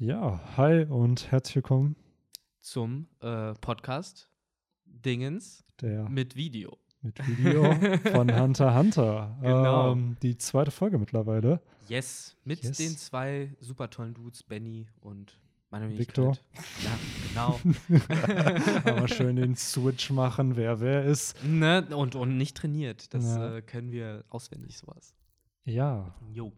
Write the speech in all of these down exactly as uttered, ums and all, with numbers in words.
Ja, hi und herzlich willkommen zum äh, Podcast Dingens der mit Video. Mit Video von Hunter x Hunter. Genau. Ähm, die zweite Folge mittlerweile. Yes, mit yes. den zwei super tollen Dudes, Benny und Victor. Ja, genau. Aber schön den Switch machen, wer wer ist. Ne, und, und nicht trainiert. Das äh, können wir auswendig, sowas. Ja. Jo.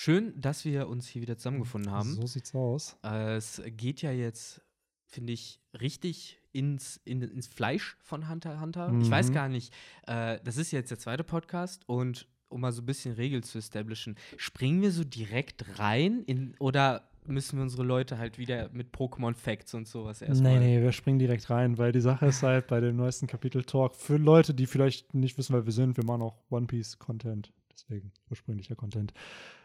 Schön, dass wir uns hier wieder zusammengefunden haben. So sieht's aus. Äh, es geht ja jetzt, finde ich, richtig ins, in, ins Fleisch von Hunter x Hunter. Mhm. Ich weiß gar nicht, äh, das ist jetzt der zweite Podcast und um mal so ein bisschen Regeln zu establishen, springen wir so direkt rein in, oder müssen wir unsere Leute halt wieder mit Pokémon-Facts und sowas erstmal? Nee, nee, wir springen direkt rein, weil die Sache ist halt bei dem neuesten Kapitel-Talk für Leute, die vielleicht nicht wissen, wer wir sind, wir machen auch One-Piece-Content, deswegen ursprünglicher Content.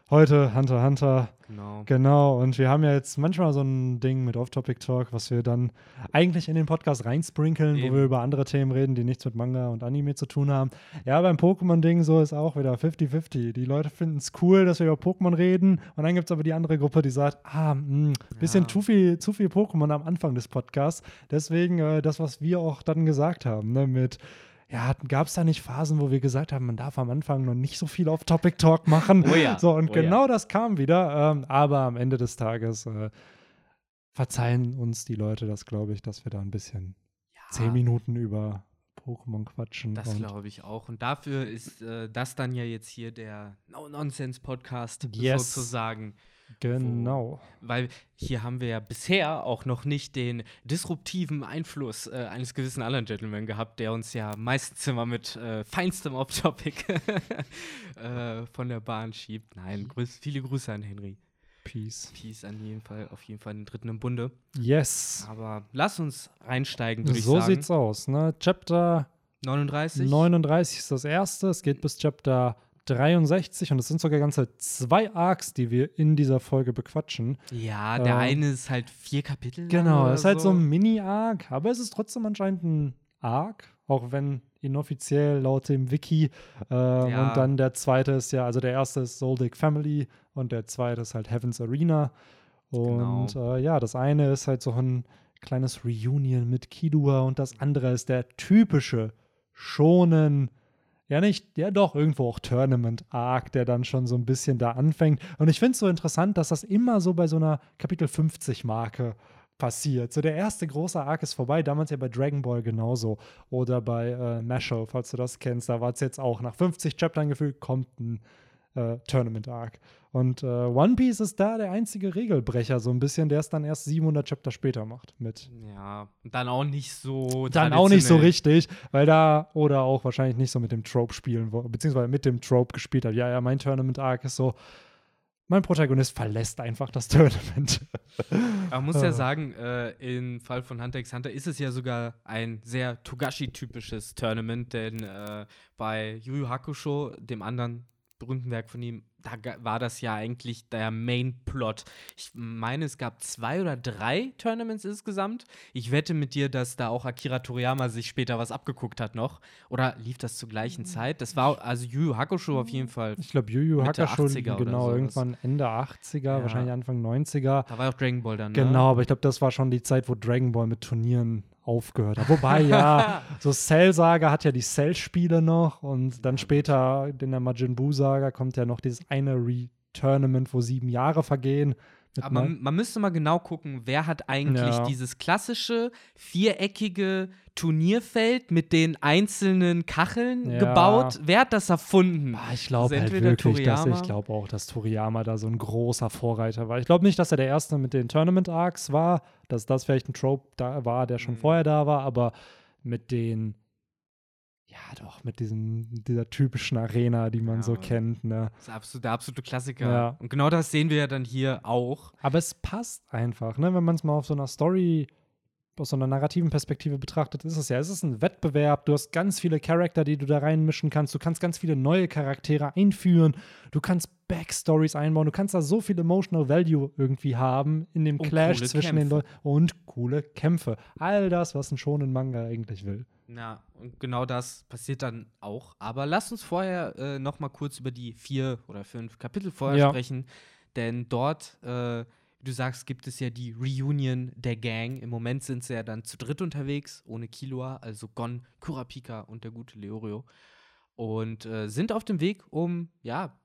Heute Hunter x Hunter. Genau. Genau. Und wir haben ja jetzt manchmal so ein Ding mit Off-Topic-Talk, was wir dann eigentlich in den Podcast reinsprinkeln, Eben. wo wir über andere Themen reden, die nichts mit Manga und Anime zu tun haben. Ja, beim Pokémon-Ding so ist auch wieder fifty fifty. Die Leute finden es cool, dass wir über Pokémon reden. Und dann gibt es aber die andere Gruppe, die sagt, ah, mh, bisschen ja. zu viel, zu viel Pokémon am Anfang des Podcasts. Deswegen äh, das, was wir auch dann gesagt haben, ne, mit ja, gab es da nicht Phasen, wo wir gesagt haben, man darf am Anfang noch nicht so viel auf Topic-Talk machen. Oh ja, so, und oh genau ja. das kam wieder. Ähm, aber am Ende des Tages äh, verzeihen uns die Leute das, glaube ich, dass wir da ein bisschen ja. zehn Minuten über Pokémon quatschen. Das glaube ich auch. Und dafür ist äh, das dann ja jetzt hier der No-Nonsense-Podcast yes. sozusagen. Genau. Wo, weil hier haben wir ja bisher auch noch nicht den disruptiven Einfluss äh, eines gewissen anderen Gentleman gehabt, der uns ja meistens immer mit äh, feinstem Off-Topic äh, von der Bahn schiebt. Nein, grüß, viele Grüße an Henry. Peace. Peace an jeden Fall, auf jeden Fall den dritten im Bunde. Yes. Aber lass uns reinsteigen, würde ich sagen. So sieht's aus, ne? Chapter neununddreißig. neununddreißig ist das erste, es geht bis Chapter dreiundsechzig und es sind sogar ganze zwei Arcs, die wir in dieser Folge bequatschen. Ja, der ähm, eine ist halt vier Kapitel. Genau, es ist so. halt so ein Mini-Arc, aber es ist trotzdem anscheinend ein Arc, auch wenn inoffiziell laut dem Wiki. Äh, ja. Und dann der zweite ist ja, also der erste ist Zoldyck Family und der zweite ist halt Heaven's Arena. Und genau. äh, ja, das eine ist halt so ein kleines Reunion mit Killua und das andere ist der typische Shonen Ja, nicht, ja doch, irgendwo auch Tournament-Arc, der dann schon so ein bisschen da anfängt. Und ich finde es so interessant, dass das immer so bei so einer Kapitel fünfzig-Marke passiert. So der erste große Arc ist vorbei, damals ja bei Dragon Ball genauso. Oder bei äh, Masho, falls du das kennst, da war es jetzt auch nach fünfzig Chaptern gefühlt, kommt ein äh, Tournament-Arc. Und äh, One Piece ist da der einzige Regelbrecher, so ein bisschen, der es dann erst siebenhundert Chapter später macht. Mit ja, dann auch nicht so Dann auch nicht so richtig, weil da Oda auch wahrscheinlich nicht so mit dem Trope spielen, beziehungsweise mit dem Trope gespielt hat. Ja, ja, mein Tournament-Arc ist so, mein Protagonist verlässt einfach das Tournament. Man muss ja sagen, äh, im Fall von Hunter x Hunter ist es ja sogar ein sehr Togashi-typisches Tournament, denn äh, bei Yu Yu Hakusho, dem anderen berühmten Werk von ihm, da g- war das ja eigentlich der Main-Plot. Ich meine, es gab zwei oder drei Tournaments insgesamt. Ich wette mit dir, dass da auch Akira Toriyama sich später was abgeguckt hat noch. Oder lief das zur gleichen Zeit? Das war also Yu Yu Hakusho auf jeden Fall. Ich glaube, Yu Yu Hakusho, genau, irgendwann Ende achtziger, ja. wahrscheinlich Anfang neunziger. Da war auch Dragon Ball dann, ne? Genau, aber ich glaube, das war schon die Zeit, wo Dragon Ball mit Turnieren aufgehört hat. Wobei, ja, so Cell-Saga hat ja die Cell-Spiele noch und dann später in der Majin Buu-Saga kommt ja noch dieses eine Re-Tournament, wo sieben Jahre vergehen. Aber man, man müsste mal genau gucken, wer hat eigentlich ja. dieses klassische viereckige Turnierfeld mit den einzelnen Kacheln ja. gebaut? Wer hat das erfunden? Ich glaube halt wirklich, dass ich glaube auch, dass Toriyama da so ein großer Vorreiter war. Ich glaube nicht, dass er der erste mit den Tournament-Arcs war, dass das vielleicht ein Trope da war, der schon mhm. vorher da war, aber mit den Ja, doch, mit diesem, dieser typischen Arena, die man ja, so kennt, ne? Das ist absolut, der absolute Klassiker. Ja. Und genau das sehen wir ja dann hier auch. Aber es passt einfach, ne? Wenn man es mal auf so einer Story, aus so einer narrativen Perspektive betrachtet, ist es ja, es ist ein Wettbewerb, du hast ganz viele Charakter, die du da reinmischen kannst, du kannst ganz viele neue Charaktere einführen, du kannst Backstories einbauen, du kannst da so viel Emotional Value irgendwie haben in dem und Clash zwischen Kämpfe. den Leuten und coole Kämpfe. All das, was ein Shonen Manga eigentlich will. Na, und genau das passiert dann auch. Aber lass uns vorher äh, noch mal kurz über die vier oder fünf Kapitel vorher ja. sprechen, denn dort äh, du sagst, gibt es ja die Reunion der Gang. Im Moment sind sie ja dann zu dritt unterwegs, ohne Killua, also Gon, Kurapika und der gute Leorio. Und äh, sind auf dem Weg, um, ja,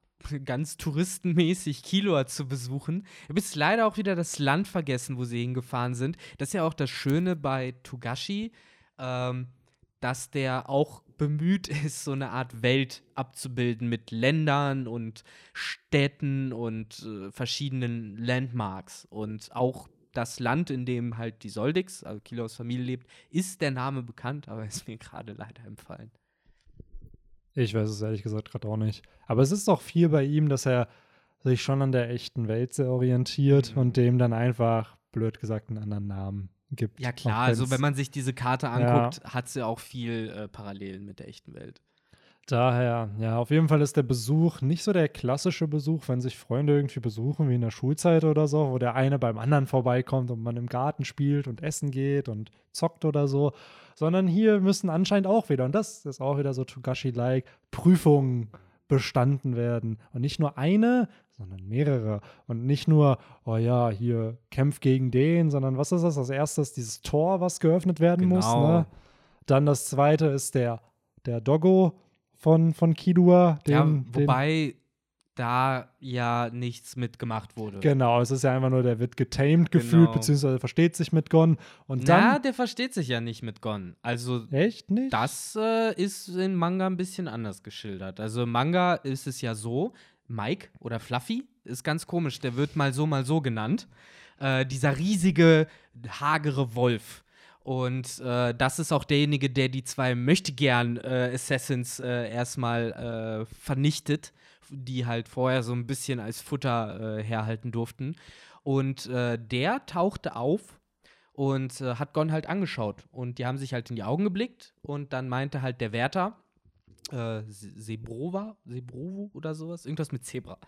ganz touristenmäßig Killua zu besuchen. Du bist leider auch wieder das Land vergessen, wo sie hingefahren sind. Das ist ja auch das Schöne bei Togashi, ähm, dass der auch bemüht ist, so eine Art Welt abzubilden mit Ländern und Städten und äh, verschiedenen Landmarks. Und auch das Land, in dem halt die Zoldicks, also Killuas Familie, lebt, ist der Name bekannt, aber ist mir gerade leider entfallen. Ich weiß es ehrlich gesagt gerade auch nicht. Aber es ist auch viel bei ihm, dass er sich schon an der echten Welt sehr orientiert mhm. und dem dann einfach, blöd gesagt, einen anderen Namen gibt. Ja klar, also wenn man sich diese Karte anguckt, ja. hat sie auch viel äh, Parallelen mit der echten Welt. Daher, ja, auf jeden Fall ist der Besuch nicht so der klassische Besuch, wenn sich Freunde irgendwie besuchen, wie in der Schulzeit oder so, wo der eine beim anderen vorbeikommt und man im Garten spielt und essen geht und zockt oder so. Sondern hier müssen anscheinend auch wieder, und das ist auch wieder so Togashi-like, Prüfungen bestanden werden. Und nicht nur eine, sondern mehrere. Und nicht nur, oh ja, hier, kämpf gegen den, sondern was ist das? Als erstes dieses Tor, was geöffnet werden genau. muss. Ne? Dann das zweite ist der, der Doggo von, von Killua. Den, ja, wobei den da ja nichts mitgemacht wurde. Genau, es ist ja einfach nur, der wird getamed genau. gefühlt, beziehungsweise versteht sich mit Gon. Und dann, na, der versteht sich ja nicht mit Gon. Also echt nicht? Das äh, ist in Manga ein bisschen anders geschildert. Also im Manga ist es ja so, Mike oder Fluffy ist ganz komisch, der wird mal so, mal so genannt. Äh, dieser riesige, hagere Wolf. Und äh, das ist auch derjenige, der die zwei Möchtegern äh, Assassins äh, erstmal äh, vernichtet, die halt vorher so ein bisschen als Futter äh, herhalten durften. Und äh, der tauchte auf und äh, hat Gon halt angeschaut. Und die haben sich halt in die Augen geblickt. Und dann meinte halt der Wärter, äh, Zebrova, Zebrovo oder sowas, irgendwas mit Zebra.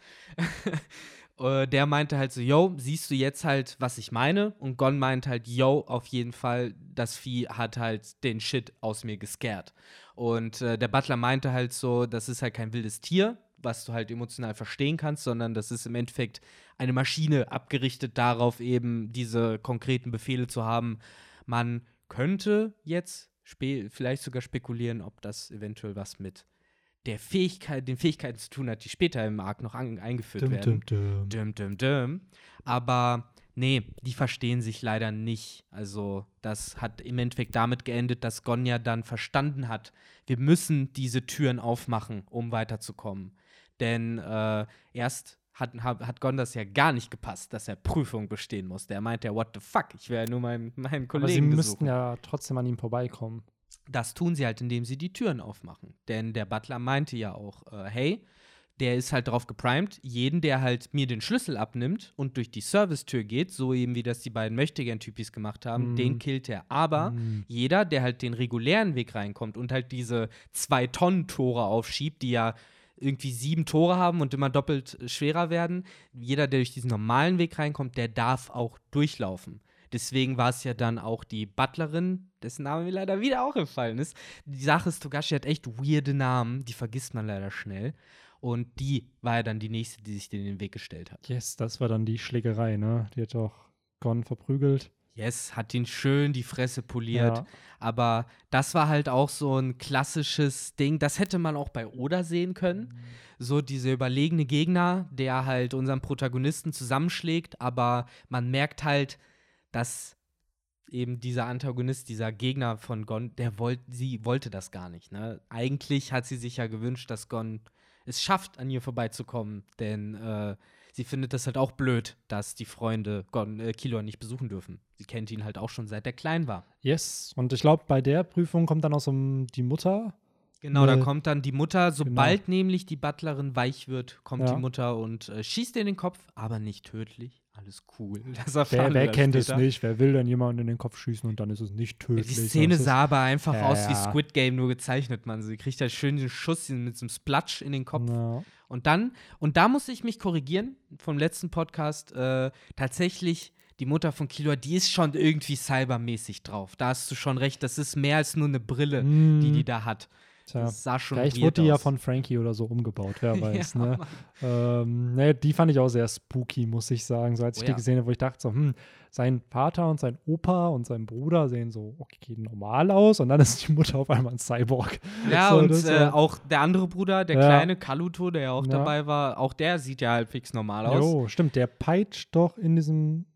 äh, der meinte halt so, yo, siehst du jetzt halt, was ich meine? Und Gon meint halt, yo, auf jeden Fall, das Vieh hat halt den Shit aus mir gescared. Und äh, der Butler meinte halt so, das ist halt kein wildes Tier, was du halt emotional verstehen kannst, sondern das ist im Endeffekt eine Maschine, abgerichtet darauf, eben diese konkreten Befehle zu haben. Man könnte jetzt spe- vielleicht sogar spekulieren, ob das eventuell was mit der Fähigkeit, den Fähigkeiten zu tun hat, die später im Arc noch an- eingeführt düm, werden. Düm, düm. Düm, düm, düm. Aber nee, die verstehen sich leider nicht. Also das hat im Endeffekt damit geendet, dass Gon ja dann verstanden hat, wir müssen diese Türen aufmachen, um weiterzukommen. Denn äh, erst hat, hat Gon das ja gar nicht gepasst, dass er Prüfung bestehen musste. Er meinte ja, what the fuck, ich will ja nur meinen, meinen Kollegen besuchen. Aber sie müssten ja trotzdem an ihm vorbeikommen. Das tun sie halt, indem sie die Türen aufmachen. Denn der Butler meinte ja auch, äh, hey, der ist halt drauf geprimed, jeden, der halt mir den Schlüssel abnimmt und durch die Servicetür geht, so eben wie das die beiden Möchtegern-Typis gemacht haben, mm. den killt er. Aber mm. jeder, der halt den regulären Weg reinkommt und halt diese Zwei-Tonnen-Tore aufschiebt, die ja irgendwie sieben Tore haben und immer doppelt schwerer werden. Jeder, der durch diesen normalen Weg reinkommt, der darf auch durchlaufen. Deswegen war es ja dann auch die Butlerin, dessen Name mir leider wieder auch entfallen ist. Die Sache ist, Togashi hat echt weirde Namen, die vergisst man leider schnell. Und die war ja dann die nächste, die sich in den Weg gestellt hat. Yes, das war dann die Schlägerei, ne? Die hat auch Gon verprügelt. Yes, hat ihn schön die Fresse poliert. Ja. Aber das war halt auch so ein klassisches Ding. Das hätte man auch bei Oda sehen können. Mhm. So dieser überlegene Gegner, der halt unseren Protagonisten zusammenschlägt. Aber man merkt halt, dass eben dieser Antagonist, dieser Gegner von Gon, der wollte, sie wollte das gar nicht. Ne? Eigentlich hat sie sich ja gewünscht, dass Gon es schafft, an ihr vorbeizukommen. Denn äh, sie findet das halt auch blöd, dass die Freunde Gon, äh, Killua nicht besuchen dürfen. Sie kennt ihn halt auch schon, seit er klein war. Yes, und ich glaube, bei der Prüfung kommt dann auch so die Mutter. Genau, da kommt dann die Mutter. Sobald genau. nämlich die Butlerin weich wird, kommt ja. die Mutter und äh, schießt ihr in den Kopf, aber nicht tödlich. Alles cool. Das wer wer kennt es nicht? Wer will denn jemanden in den Kopf schießen und dann ist es nicht tödlich? Die Szene sah aber einfach ja, aus wie Squid Game, nur gezeichnet, man. Sie kriegt halt schön den Schuss mit so einem Splatsch in den Kopf. Ja. Und dann, und da muss ich mich korrigieren vom letzten Podcast, äh, tatsächlich die Mutter von Killua, die ist schon irgendwie cybermäßig drauf. Da hast du schon recht, das ist mehr als nur eine Brille, mm. die die da hat. Tja, das sah schon vielleicht wurde die aus. Ja von Frankie oder so umgebaut, wer weiß. Ja, ne? Ähm, ne, die fand ich auch sehr spooky, muss ich sagen. So als ich oh, die ja. gesehen habe, wo ich dachte so, hm, sein Vater und sein Opa und sein Bruder sehen so, okay, normal aus. Und dann ist die Mutter auf einmal ein Cyborg. Ja, so, und äh, auch der andere Bruder, der ja. kleine Kaluto, der ja auch ja. dabei war, auch der sieht ja halt fix normal aus. Jo, stimmt, der peitscht doch in diesem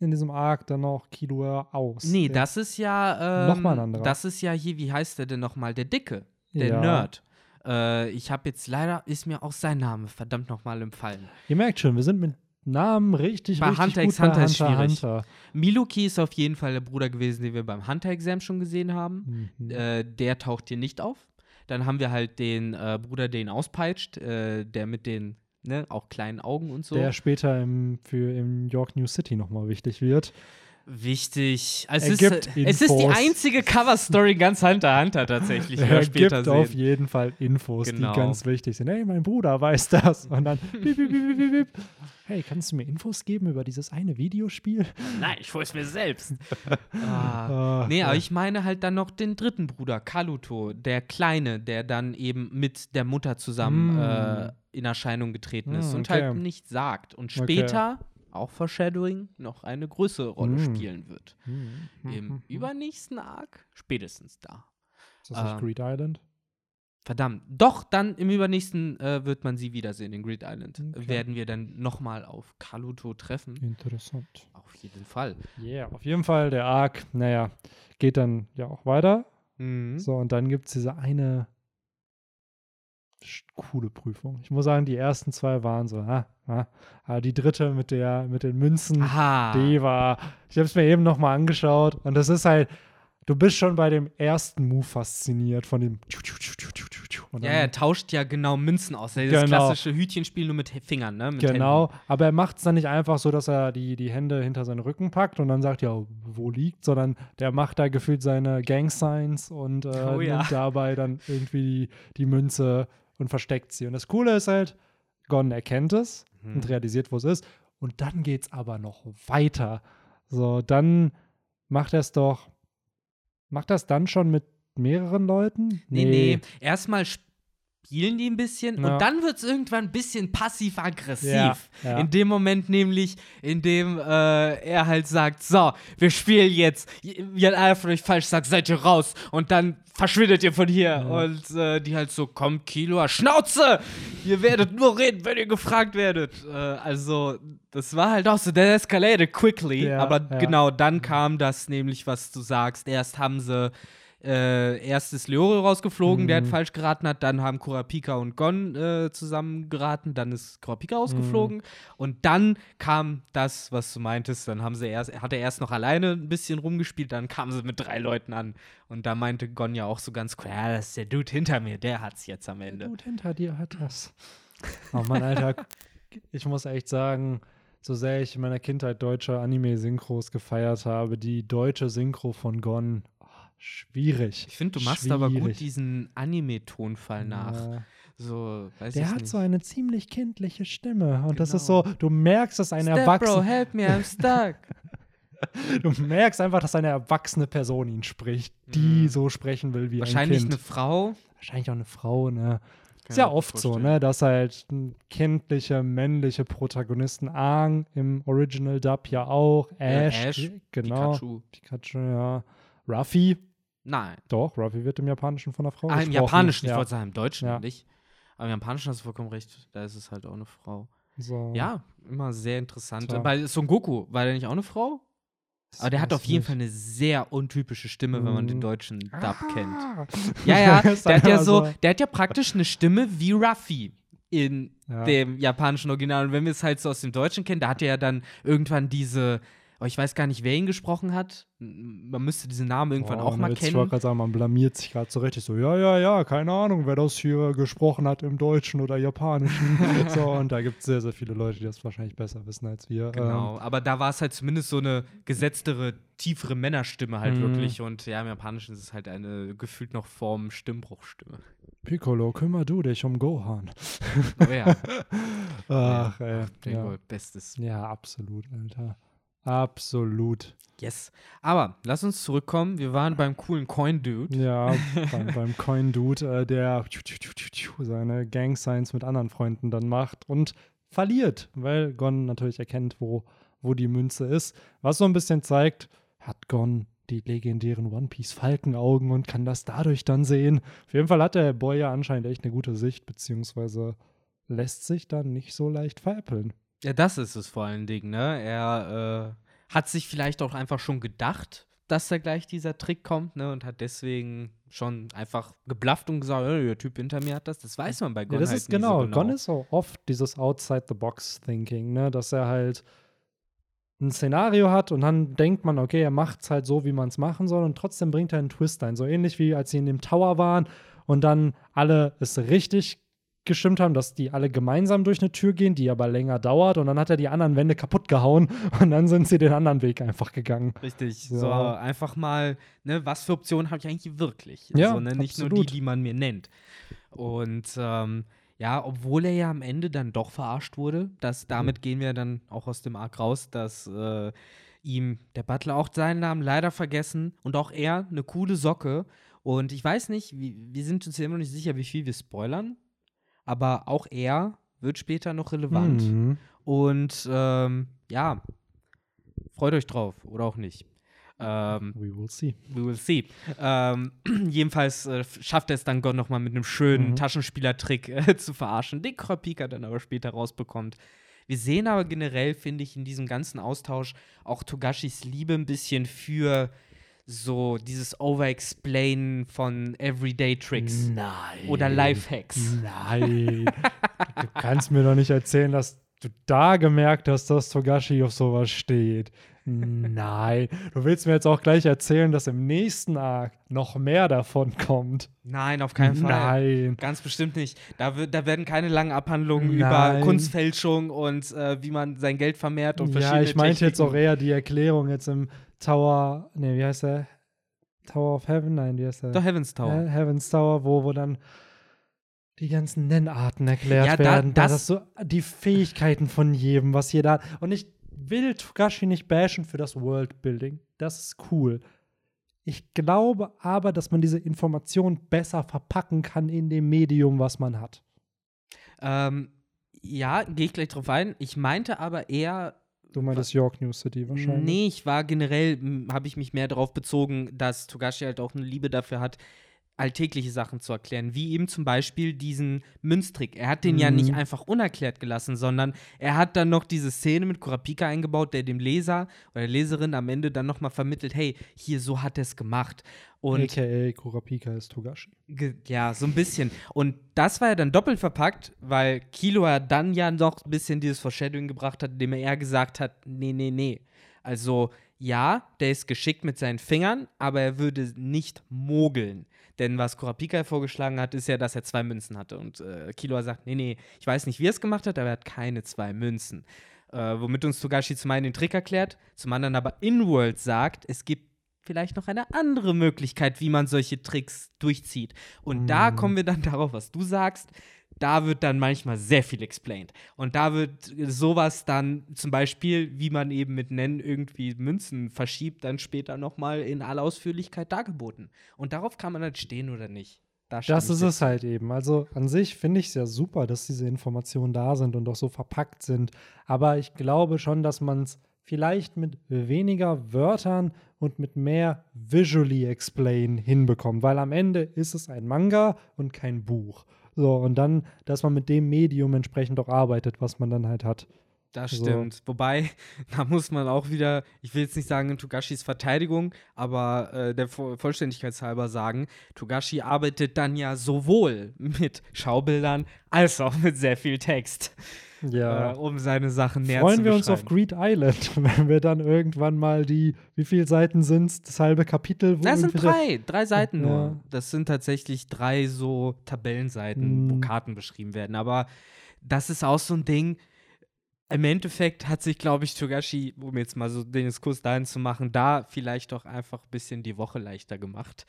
in diesem Arc dann auch Killua aus. Nee, der, das ist ja ähm, nochmal ein anderer. Das ist ja hier, wie heißt der denn nochmal? Der Dicke, der ja. Nerd. Äh, ich habe jetzt leider, ist mir auch sein Name verdammt nochmal entfallen. Ihr merkt schon, wir sind mit Namen richtig, bei richtig Hunter gut. X Hunter bei Hunter x Hunter ist schwierig. Hunter. Miluki ist auf jeden Fall der Bruder gewesen, den wir beim Hunter-Exam schon gesehen haben. Mhm. Äh, der taucht hier nicht auf. Dann haben wir halt den äh, Bruder, den auspeitscht, äh, der mit den Ne, auch kleinen Augen und so. Der später im, für im York New City nochmal wichtig wird. Wichtig. Also es, ist, es ist die einzige Cover-Story ganz Hunter x Hunter tatsächlich. Er später gibt sehen. Auf jeden Fall Infos, genau. die ganz wichtig sind. Hey, mein Bruder weiß das. Und dann bip, bip, bip, bip, bip. Hey, kannst du mir Infos geben über dieses eine Videospiel? Nein, ich hole es mir selbst. ah. Ach, nee, ja. aber ich meine halt dann noch den dritten Bruder, Kaluto, der Kleine, der dann eben mit der Mutter zusammen mm. äh, in Erscheinung getreten ist mm, okay. und halt nichts sagt. Und später okay. auch Foreshadowing, noch eine größere Rolle mm. spielen wird. Mm. Im mm. übernächsten Arc, spätestens da. Ist das nicht ähm, Greed Island? Verdammt. Doch, dann im übernächsten äh, wird man sie wiedersehen, in Greed Island. Okay. Werden wir dann nochmal auf Kaluto treffen. Interessant. Auf jeden Fall. Ja, yeah, auf jeden Fall. Der Arc, naja, geht dann ja auch weiter. Mm. So, und dann gibt es diese eine coole Prüfung. Ich muss sagen, die ersten zwei waren so, ah, ah, aber die dritte mit der, mit den Münzen, Aha. die war, ich habe es mir eben nochmal angeschaut und das ist halt, du bist schon bei dem ersten Move fasziniert von dem und ja, er tauscht ja genau Münzen aus. Das genau. klassische Hütchenspiel nur mit Fingern, ne? Mit genau, Händen. Aber er macht es dann nicht einfach so, dass er die, die Hände hinter seinen Rücken packt und dann sagt, ja, wo liegt, sondern der macht da gefühlt seine Gang-Signs und äh, oh, ja. nimmt dabei dann irgendwie die, die Münze und versteckt sie. Und das Coole ist halt, Gon erkennt es mhm. und realisiert, wo es ist. Und dann geht's aber noch weiter. So, dann macht er es doch, macht das dann schon mit mehreren Leuten? Nee, nee. nee. Erstmal spielen die ein bisschen ja. und dann wird es irgendwann ein bisschen passiv-aggressiv. Ja, ja. In dem Moment nämlich, in dem äh, er halt sagt, so, wir spielen jetzt. Wenn einer von euch falsch sagt, seid ihr raus. Und dann verschwindet ihr von hier. Ja. Und äh, die halt so, komm, Killua, Schnauze! Ihr werdet nur reden, wenn ihr gefragt werdet. Äh, also, das war halt auch so, der escalated quickly. Ja, aber ja. genau, dann kam das nämlich, was du sagst. Erst haben sie Äh, erst ist Leorio rausgeflogen, mhm. der hat falsch geraten hat, dann haben Kurapika und Gon äh, zusammen geraten, dann ist Kurapika ausgeflogen mhm. und dann kam das, was du meintest, dann haben sie erst, hat er erst noch alleine ein bisschen rumgespielt, dann kamen sie mit drei Leuten an und da meinte Gon ja auch so ganz cool, ja, das ist der Dude hinter mir, der hat's jetzt am Ende. Der Dude hinter dir hat das. Oh Mann, Alter, ich muss echt sagen, so sehr ich in meiner Kindheit deutsche Anime-Synchros gefeiert habe, die deutsche Synchro von Gon schwierig. Ich finde, du machst schwierig. aber gut diesen Anime-Tonfall nach. Ja. So, weiß Der ich hat nicht. so eine ziemlich kindliche Stimme. Und genau. das ist so, du merkst, dass ein Erwachsener Bro, help me, I'm stuck. Du merkst einfach, dass eine erwachsene Person ihn spricht, die mhm. so sprechen will wie ein Kind. Wahrscheinlich eine Frau. Wahrscheinlich auch eine Frau, ne? Ist ja oft so, ne, dass halt kindliche, männliche Protagonisten, Aang im Original-Dub ja auch, Ash, ja, Ash genau, Pikachu. Pikachu, ja. Ruffy? Nein. Doch, Ruffy wird im Japanischen von einer Frau ah, gesprochen. Ah, im Japanischen, ja. Ich wollte sagen, im Deutschen ja. nicht. Aber im Japanischen hast du vollkommen recht, da ist es halt auch eine Frau. So. Ja, immer sehr interessant. Tja. Bei Son Goku, war der nicht auch eine Frau? Das Aber der hat auf jeden nicht. Fall eine sehr untypische Stimme, mm. wenn man den deutschen Dub ah. kennt. Ja, ja, der hat ja so, der hat ja praktisch eine Stimme wie Ruffy in ja. dem japanischen Original. Und wenn wir es halt so aus dem Deutschen kennen, da hat er ja dann irgendwann diese Ich weiß gar nicht, wer ihn gesprochen hat. Man müsste diesen Namen irgendwann oh, auch mal kennen. Ich wollte gerade sagen, man blamiert sich gerade so richtig. So, ja, ja, ja, keine Ahnung, wer das hier gesprochen hat im Deutschen oder Japanischen. so, und da gibt es sehr, sehr viele Leute, die das wahrscheinlich besser wissen als wir. Genau, ähm, aber da war es halt zumindest so eine gesetztere, tiefere Männerstimme halt mhm. wirklich. Und ja, im Japanischen ist es halt eine gefühlt noch Form Stimmbruchstimme. Piccolo, kümmer du dich um Gohan. oh ja. Ach, ja, ey. Ja. Bestes. Ja, absolut, Alter. Absolut. Yes. Aber lass uns zurückkommen. Wir waren beim coolen Coin-Dude. Ja, beim, beim Coin-Dude, äh, der seine Gang-Signs mit anderen Freunden dann macht und verliert, weil Gon natürlich erkennt, wo, wo die Münze ist. Was so ein bisschen zeigt, hat Gon die legendären One-Piece-Falkenaugen und kann das dadurch dann sehen. Auf jeden Fall hat der Boy ja anscheinend echt eine gute Sicht, beziehungsweise lässt sich dann nicht so leicht veräppeln. Ja, das ist es vor allen Dingen, ne? Er äh, hat sich vielleicht auch einfach schon gedacht, dass da gleich dieser Trick kommt, ne? Und hat deswegen schon einfach geblufft und gesagt, oh, der Typ hinter mir hat das. Das weiß man bei Gon ja, das halt ist nicht genau. so genau. Gon ist auch oft dieses Outside-the-Box-Thinking, ne? Dass er halt ein Szenario hat und dann denkt man, okay, er macht's halt so, wie man es machen soll und trotzdem bringt er einen Twist ein. So ähnlich wie, als sie in dem Tower waren und dann alle es richtig gestimmt haben, dass die alle gemeinsam durch eine Tür gehen, die aber länger dauert und dann hat er die anderen Wände kaputt gehauen und dann sind sie den anderen Weg einfach gegangen. Richtig, ja. So einfach mal, ne, was für Optionen habe ich eigentlich wirklich? Ja, so, ne, nicht absolut. Nur die, die man mir nennt. Und ähm, ja, obwohl er ja am Ende dann doch verarscht wurde, dass, damit mhm. gehen wir dann auch aus dem Arc raus, dass äh, ihm der Butler auch seinen Namen leider vergessen und auch er eine coole Socke und ich weiß nicht, wie, wir sind uns ja immer noch nicht sicher, wie viel wir spoilern, aber auch er wird später noch relevant. Mhm. Und ähm, ja, freut euch drauf oder auch nicht. Ähm, we will see. We will see. Ähm, jedenfalls äh, schafft er es dann Gon nochmal mit einem schönen mhm. Taschenspielertrick äh, zu verarschen, den Kurapika dann aber später rausbekommt. Wir sehen aber generell, finde ich, in diesem ganzen Austausch auch Togashis Liebe ein bisschen für so dieses Overexplainen von Everyday-Tricks. Nein. Oder Lifehacks. Nein. Du kannst mir doch nicht erzählen, dass du da gemerkt hast, dass Togashi auf sowas steht. Nein. Du willst mir jetzt auch gleich erzählen, dass im nächsten Arc noch mehr davon kommt. Nein, auf keinen Fall. Nein. Ganz bestimmt nicht. Da, wird, da werden keine langen Abhandlungen Nein. über Kunstfälschung und äh, wie man sein Geld vermehrt und verschiedene Ja, ich meinte Techniken. Jetzt auch eher die Erklärung jetzt im Tower, nee, wie heißt der? Tower of Heaven? Nein, wie heißt der? Doch, Heaven's Tower. Heaven's Tower, wo, wo dann die ganzen Nen-Arten erklärt ja, da, werden. Das, das so die Fähigkeiten von jedem, was jeder hat. Und ich will Togashi nicht bashen für das Worldbuilding. Das ist cool. Ich glaube aber, dass man diese Information besser verpacken kann in dem Medium, was man hat. Ähm, ja, gehe ich gleich drauf ein. Ich meinte aber eher Du meintest York New City wahrscheinlich. Nee, ich war generell, habe ich mich mehr darauf bezogen, dass Togashi halt auch eine Liebe dafür hat, alltägliche Sachen zu erklären, wie eben zum Beispiel diesen Münztrick. Er hat den mhm. ja nicht einfach unerklärt gelassen, sondern er hat dann noch diese Szene mit Kurapika eingebaut, der dem Leser oder der Leserin am Ende dann nochmal vermittelt, hey, hier, so hat er es gemacht. A K A Kurapika ist Togashi. Ge- ja, so ein bisschen. Und das war ja dann doppelt verpackt, weil Killua dann ja noch ein bisschen dieses Foreshadowing gebracht hat, indem er eher gesagt hat, nee, nee, nee. Also, ja, der ist geschickt mit seinen Fingern, aber er würde nicht mogeln. Denn was Kurapika vorgeschlagen hat, ist ja, dass er zwei Münzen hatte. Und äh, Killua sagt, nee, nee, ich weiß nicht, wie er es gemacht hat, aber er hat keine zwei Münzen. Äh, womit uns Togashi zum einen den Trick erklärt, zum anderen aber in-world sagt, es gibt vielleicht noch eine andere Möglichkeit, wie man solche Tricks durchzieht. Und mm. da kommen wir dann darauf, was du sagst. Da wird dann manchmal sehr viel explained. Und da wird sowas dann zum Beispiel, wie man eben mit Nen irgendwie Münzen verschiebt, dann später nochmal in aller Ausführlichkeit dargeboten. Und darauf kann man halt stehen oder nicht. Da das ist es halt eben. Also an sich finde ich es ja super, dass diese Informationen da sind und auch so verpackt sind. Aber ich glaube schon, dass man es vielleicht mit weniger Wörtern und mit mehr visually explain hinbekommt. Weil am Ende ist es ein Manga und kein Buch. So, und dann, dass man mit dem Medium entsprechend auch arbeitet, was man dann halt hat. Das so. Stimmt. Wobei, da muss man auch wieder, ich will jetzt nicht sagen in Togashis Verteidigung, aber äh, der Vo- Vollständigkeit halber sagen, Togashi arbeitet dann ja sowohl mit Schaubildern als auch mit sehr viel Text. Ja. Äh, um seine Sachen näher zu beschreiben. Freuen wir uns auf Greed Island, wenn wir dann irgendwann mal die, wie viele Seiten sind es, das halbe Kapitel? Wo das sind drei, drei Seiten ja. nur. Das sind tatsächlich drei so Tabellenseiten, hm. wo Karten beschrieben werden. Aber das ist auch so ein Ding, im Endeffekt hat sich, glaube ich, Togashi, um jetzt mal so den Diskurs dahin zu machen, da vielleicht doch einfach ein bisschen die Woche leichter gemacht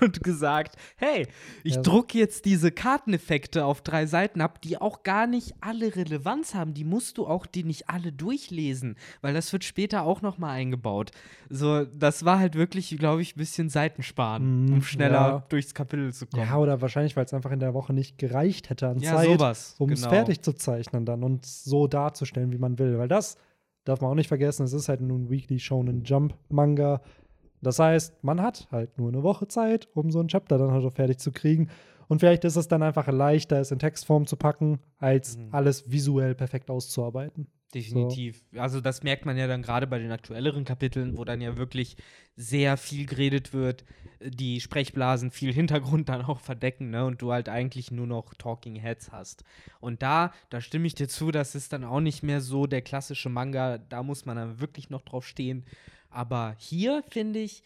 und gesagt, hey, ich ja. druck jetzt diese Karteneffekte auf drei Seiten ab, die auch gar nicht alle Relevanz haben. Die musst du auch, die nicht alle durchlesen, weil das wird später auch nochmal eingebaut. So, das war halt wirklich, glaube ich, ein bisschen Seitensparen, mhm, um schneller ja. durchs Kapitel zu kommen. Ja, oder wahrscheinlich, weil es einfach in der Woche nicht gereicht hätte an ja, Zeit, sowas, um es genau. fertig zu zeichnen dann und so darzustellen, wie man will, weil das darf man auch nicht vergessen, es ist halt nun ein Weekly Shonen Jump Manga, das heißt, man hat halt nur eine Woche Zeit, um so ein Chapter dann halt auch fertig zu kriegen und vielleicht ist es dann einfach leichter, es in Textform zu packen, als mhm. alles visuell perfekt auszuarbeiten. Definitiv. So. Also das merkt man ja dann gerade bei den aktuelleren Kapiteln, wo dann ja wirklich sehr viel geredet wird, die Sprechblasen viel Hintergrund dann auch verdecken, ne? Und du halt eigentlich nur noch Talking Heads hast. Und da, da stimme ich dir zu, das ist dann auch nicht mehr so der klassische Manga, da muss man dann wirklich noch drauf stehen. Aber hier, finde ich,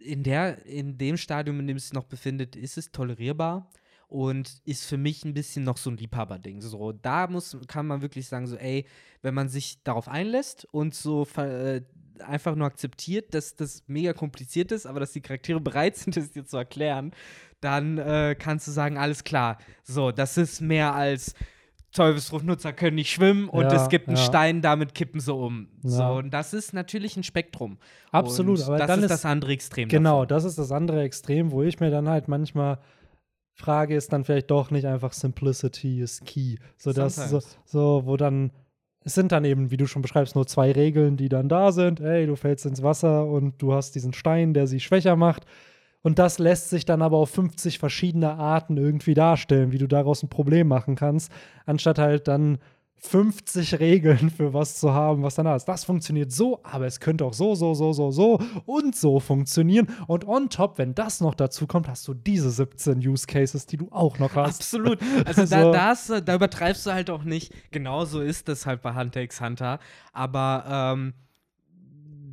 in der, in dem Stadium, in dem es sich noch befindet, ist es tolerierbar. Und ist für mich ein bisschen noch so ein Liebhaberding. So, da muss, kann man wirklich sagen, so, ey, wenn man sich darauf einlässt und so äh, einfach nur akzeptiert, dass das mega kompliziert ist, aber dass die Charaktere bereit sind, das dir zu erklären, dann äh, kannst du sagen, alles klar. So, das ist mehr als Teufelsrufnutzer können nicht schwimmen und ja, es gibt einen ja. Stein, damit kippen sie um. Ja. So, und das ist natürlich ein Spektrum. Absolut. Und aber das dann ist, ist das andere Extrem. Genau, davon. Das ist das andere Extrem, wo ich mir dann halt manchmal Frage ist dann vielleicht doch nicht einfach Simplicity is key. So, dass, so, so, wo dann, es sind dann eben, wie du schon beschreibst, nur zwei Regeln, die dann da sind. Hey, du fällst ins Wasser und du hast diesen Stein, der sie schwächer macht. Und das lässt sich dann aber auf fünfzig verschiedene Arten irgendwie darstellen, wie du daraus ein Problem machen kannst, anstatt halt dann fünfzig Regeln für was zu haben, was danach ist. Das funktioniert so, aber es könnte auch so, so, so, so, so und so funktionieren. Und on top, wenn das noch dazu kommt, hast du diese siebzehn Use Cases, die du auch noch hast. Absolut. Also so. da, das, da übertreibst du halt auch nicht. Genauso ist das halt bei Hunter x Hunter. Aber ähm,